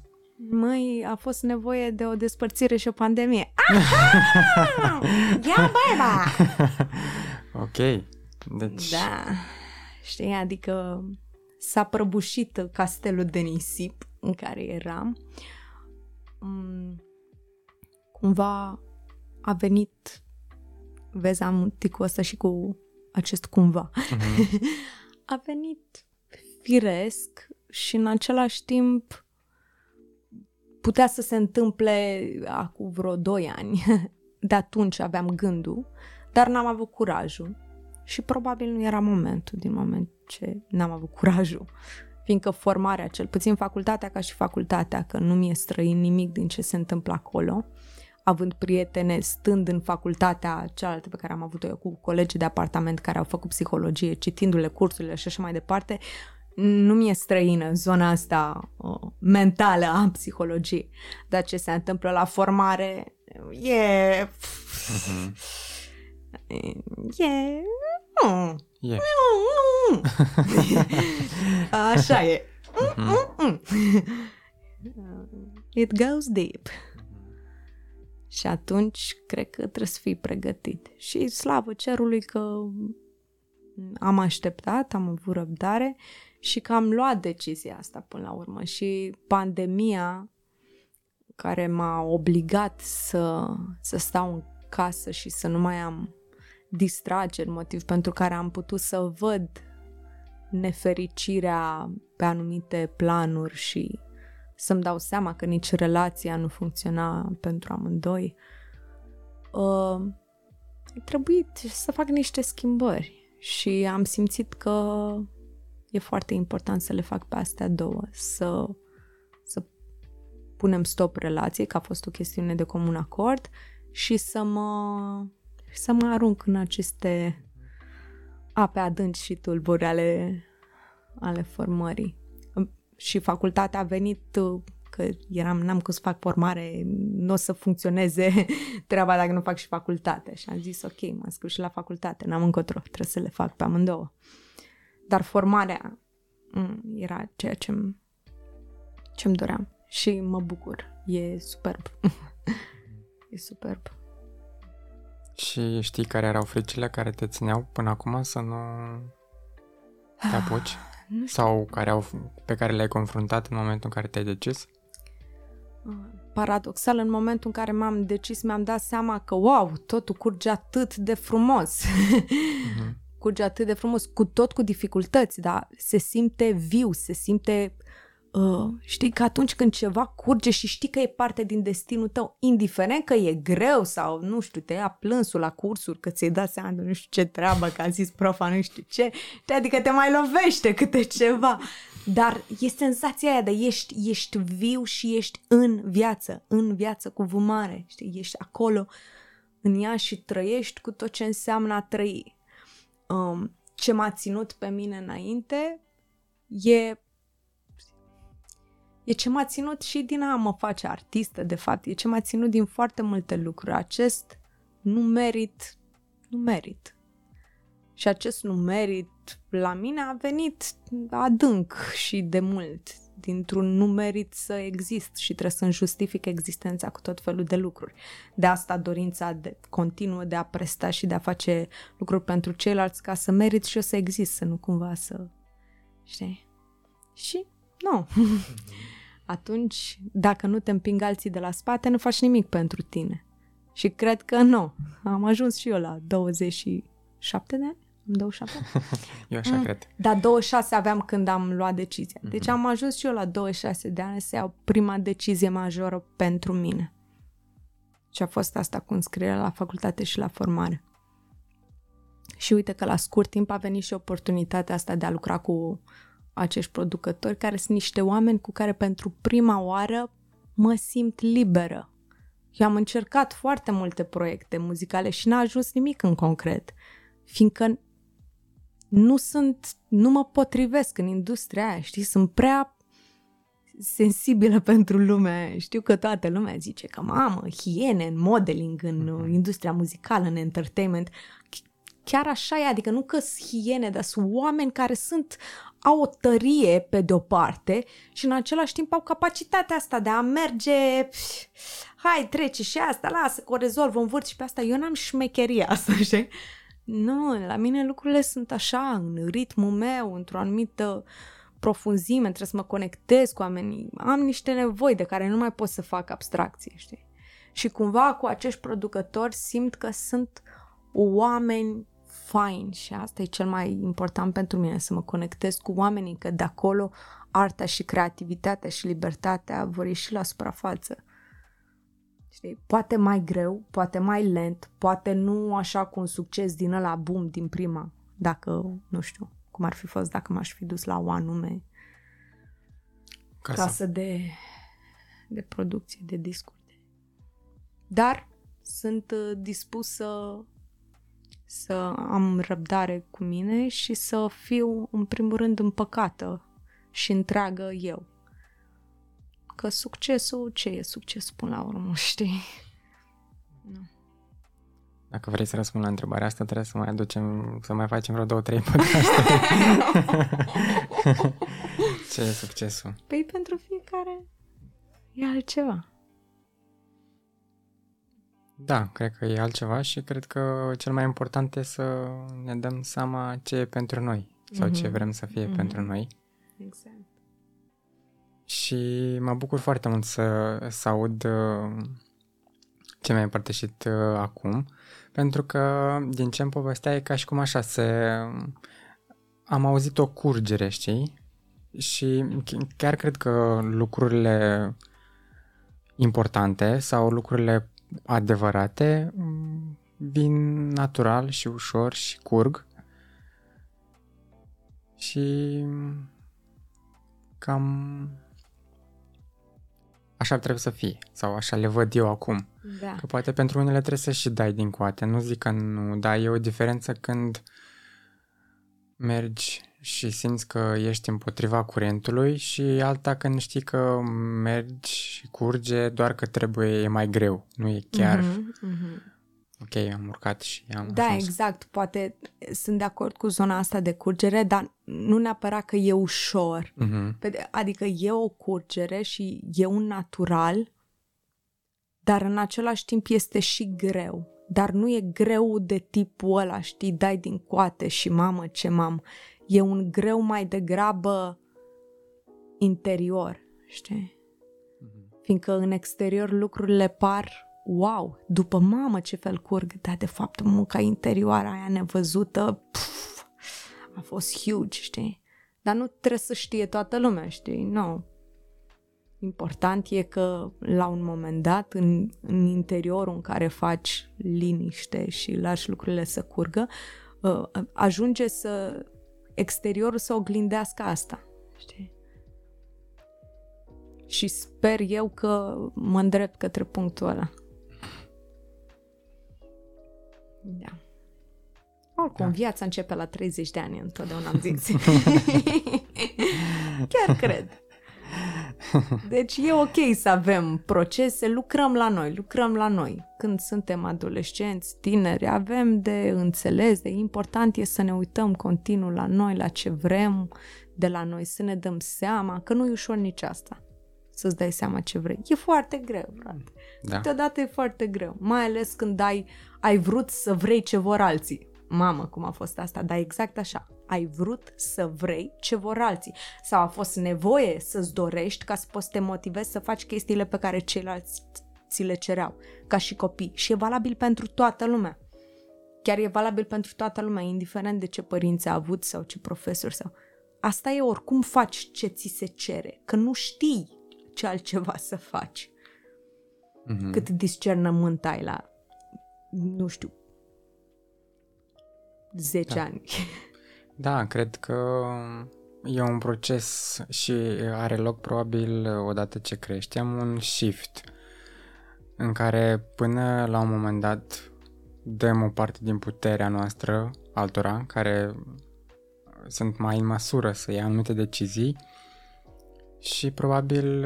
Măi, a fost nevoie de o despărțire și o pandemie. Aha! Ia băiba! Ok, deci... Da, știi, adică s-a prăbușit castelul de nisip în care eram. Cumva a venit, vezi, am ticul ăsta și cu acest cumva. Mm-hmm. A venit firesc și în același timp putea să se întâmple acum vreo doi ani. De atunci aveam gândul, dar n-am avut curajul. Și probabil nu era momentul, din moment ce n-am avut curajul. Fiindcă formarea, cel puțin facultatea ca și facultatea, că nu mi-e străin nimic din ce se întâmplă acolo, având prietene, stând în facultatea cealaltă pe care am avut-o eu cu colegii de apartament care au făcut psihologie, citindu-le cursurile și așa mai departe, nu mi-e străină zona asta uh, mentală a psihologiei, dar ce se întâmplă la formare e... Uh-huh. E... Mm. Yeah. Mm. Așa e. Uh-huh. It goes deep. Și atunci cred că trebuie să fii pregătit. Și slavă cerului că am așteptat, am avut răbdare și că am luat decizia asta până la urmă. Și pandemia care m-a obligat să, să stau în casă și să nu mai am distrageri, motiv pentru care am putut să văd nefericirea pe anumite planuri și să-mi dau seama că nici relația nu funcționa pentru amândoi. Uh, a trebuit să fac niște schimbări și am simțit că e foarte important să le fac pe astea două, să, să punem stop relației, că a fost o chestiune de comun acord, și să mă, să mă arunc în aceste ape adânci și tulburi ale, ale formării. Și facultatea a venit, că eram, n-am cum să fac formare, nu o să funcționeze treaba dacă nu fac și facultate. Și am zis, ok, m-am scris și la facultate, n-am încotro, trebuie să le fac pe amândouă. Dar formarea era ceea ce-mi, ce-mi doream. Și mă bucur. E superb. E superb. Și știi care erau fricile care te țineau până acum să nu te apuci? Nu știu. Sau care au, pe care le-ai confruntat în momentul în care te-ai decis? Paradoxal, în momentul în care m-am decis, mi-am dat seama că, wow, totul curge atât de frumos. Mhm. decurge atât de frumos, cu tot cu dificultăți, dar se simte viu, se simte, uh, știi, că atunci când ceva curge și știi că e parte din destinul tău, indiferent că e greu sau, nu știu, te ia plânsul la cursuri, că ți-ai dat seama de nu știu ce treabă, că a zis profa nu știu ce, adică te mai lovește câte ceva, dar e senzația aia de ești, ești viu și ești în viață, în viață cu V mare, știi, ești acolo în ea și trăiești cu tot ce înseamnă a trăi. Um, ce m-a ținut pe mine înainte e, e ce m-a ținut și din a mă face artistă, de fapt. E ce m-a ținut din foarte multe lucruri. Acest nu merit, nu merit. Și acest nu merit la mine a venit adânc și de mult, dintr-un nu merit să exist și trebuie să-mi justific existența cu tot felul de lucruri. De asta dorința de, continuă de a presta și de a face lucruri pentru ceilalți ca să merit și eu să exist, să nu cumva să... știi? Și nu. Atunci, dacă nu te împing alții de la spate, nu faci nimic pentru tine. Și cred că nu. Am ajuns și eu la douăzeci și șapte de ani. douăzeci și șapte? Eu așa mm. cred. Dar douăzeci și șase aveam când am luat decizia. Deci mm-hmm. am ajuns și eu la douăzeci și șase de ani să iau prima decizie majoră pentru mine. Și a fost asta cu înscrierea la facultate și la formare. Și uite că la scurt timp a venit și oportunitatea asta de a lucra cu acești producători, care sunt niște oameni cu care pentru prima oară mă simt liberă. Eu am încercat foarte multe proiecte muzicale și n-a ajuns nimic în concret, fiindcă nu sunt, nu mă potrivesc în industria aia, știi? Sunt prea sensibilă pentru lumea. Știu că toată lumea zice că, mamă, hiene în modeling, în industria muzicală, în entertainment. Chiar așa e, adică nu că-s hiene, dar sunt oameni care sunt, au o tărie pe de-o parte și în același timp au capacitatea asta de a merge, pf, hai, trece și asta, lasă, că o rezolvă, învârt și pe asta. Eu n-am șmecheria asta, știi? Nu, la mine lucrurile sunt așa, în ritmul meu, într-o anumită profunzime, trebuie să mă conectez cu oamenii, am niște nevoi de care nu mai pot să fac abstracție, știi? Și cumva cu acești producători simt că sunt oameni faini și asta e cel mai important pentru mine, să mă conectez cu oamenii, că de acolo arta și creativitatea și libertatea vor ieși la suprafață. Știi? Poate mai greu, poate mai lent, poate nu așa cu un succes din ăla, boom, din prima, dacă, nu știu, cum ar fi fost dacă m-aș fi dus la o anume casă, casă de, de producție, de discuri. Dar sunt dispusă să am răbdare cu mine și să fiu, în primul rând, împăcată și întreagă eu. Că succesul, ce e succesul până la urmă, știi? Nu. Dacă vrei să răspund la întrebarea asta, trebuie să mai aducem, să mai facem vreo două, trei podcaste. Ce e succesul? Păi pentru fiecare e altceva. Da, cred că e altceva și cred că cel mai important e să ne dăm seama ce e pentru noi sau mm-hmm. ce vrem să fie mm-hmm. pentru noi. Exact. Și mă bucur foarte mult să, să aud ce mi-ai împărtășit acum, pentru că din ce îmi povestea e ca și cum așa se... am auzit o curgere, știi? Și chiar cred că lucrurile importante sau lucrurile adevărate vin natural și ușor și curg. Și cam... așa trebuie să fie, sau așa le văd eu acum. Da. Că poate pentru unele trebuie să și dai din coate, nu zic că nu, dar e o diferență când mergi și simți că ești împotriva curentului și alta când știi că mergi și curge, doar că trebuie, e mai greu, nu e chiar... Mm-hmm, mm-hmm. Ok, am urcat și am Da, ajuns. Exact, poate sunt de acord cu zona asta de curgere, dar nu neapărat că e ușor. Mm-hmm. Adică e o curgere și e un natural, dar în același timp este și greu. Dar nu e greu de tipul ăla, știi, dai din coate și mamă ce mam. E un greu mai degrabă interior, știi? Mm-hmm. Fiindcă în exterior lucrurile par... wow, după mamă ce fel curg, dar de fapt munca interioară aia nevăzută, pf, a fost huge, știi? Dar nu trebuie să știe toată lumea, știi? No. Important e că la un moment dat, în, în interiorul în care faci liniște și lași lucrurile să curgă, ajunge să exteriorul să oglindească asta, știi? Și sper eu că mă îndrept către punctul ăla. Da. Oricum, da. Viața începe la treizeci de ani, întotdeauna am zis. Chiar cred. Deci e ok să avem procese, lucrăm la noi, lucrăm la noi. Când suntem adolescenți, tineri, avem de înțeles, de important e să ne uităm continuu la noi, la ce vrem de la noi, să ne dăm seama, că nu e ușor nici asta, să-ți dai seama ce vrei. E foarte greu, frate. Da. Câteodată e foarte greu, mai ales când ai, ai vrut să vrei ce vor alții. Mamă, cum a fost asta, dar exact așa. Ai vrut să vrei ce vor alții sau a fost nevoie să-ți dorești ca să poți să te motivezi să faci chestiile pe care ceilalți ți le cereau, ca și copii. Și e valabil pentru toată lumea. Chiar e valabil pentru toată lumea, indiferent de ce părinți a avut sau ce profesori sau... Asta e, oricum faci ce ți se cere, că nu știi ce altceva să faci. Mm-hmm. Cât discernământ ai la, nu știu, zece da. ani. Da, cred că e un proces și are loc probabil odată ce creștem un shift în care până la un moment dat dăm o parte din puterea noastră altora care sunt mai în măsură să ia anumite decizii și probabil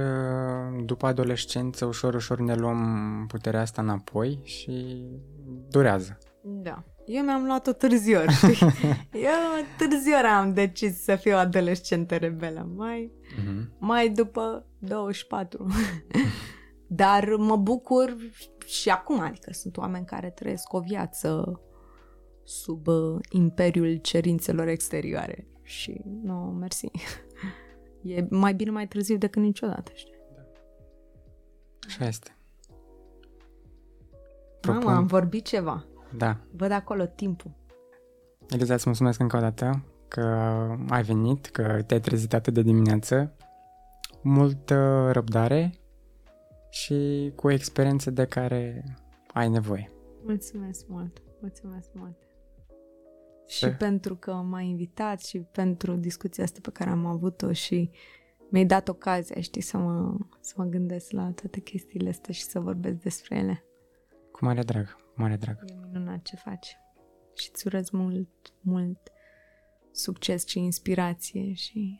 după adolescență ușor, ușor ne luăm puterea asta înapoi și durează. Da. Eu mi-am luat-o târziu, știi? Eu târziu am decis să fiu adolescentă rebelă, mai, uh-huh. mai după douăzeci și patru. Dar mă bucur și acum, adică sunt oameni care trăiesc o viață sub uh, imperiul cerințelor exterioare și nu, no, mersi. E mai bine mai târziu decât niciodată, știi? Da. Așa este. Propun... Mama, am vorbit ceva. Da. Văd acolo timpul. Eliza, îți mulțumesc încă o dată că ai venit, că te-ai trezit atât de dimineață. Multă răbdare și cu experiențe de care ai nevoie. Mulțumesc mult, mulțumesc mult. Și da. pentru că m-ai invitat și pentru discuția asta pe care am avut-o și mi-ai dat ocazia, știi, să mă, să mă gândesc la toate chestiile astea și să vorbesc despre ele. Cu mare drag. Mare drag. E minunat ce faci și îți urez mult, mult succes și inspirație și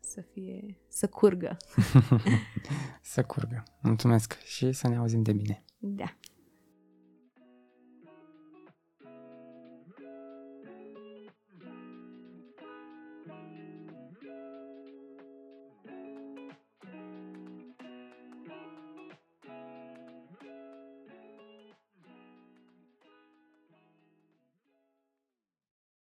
să fie, să curgă. Să curgă. Mulțumesc și să ne auzim de bine. Da.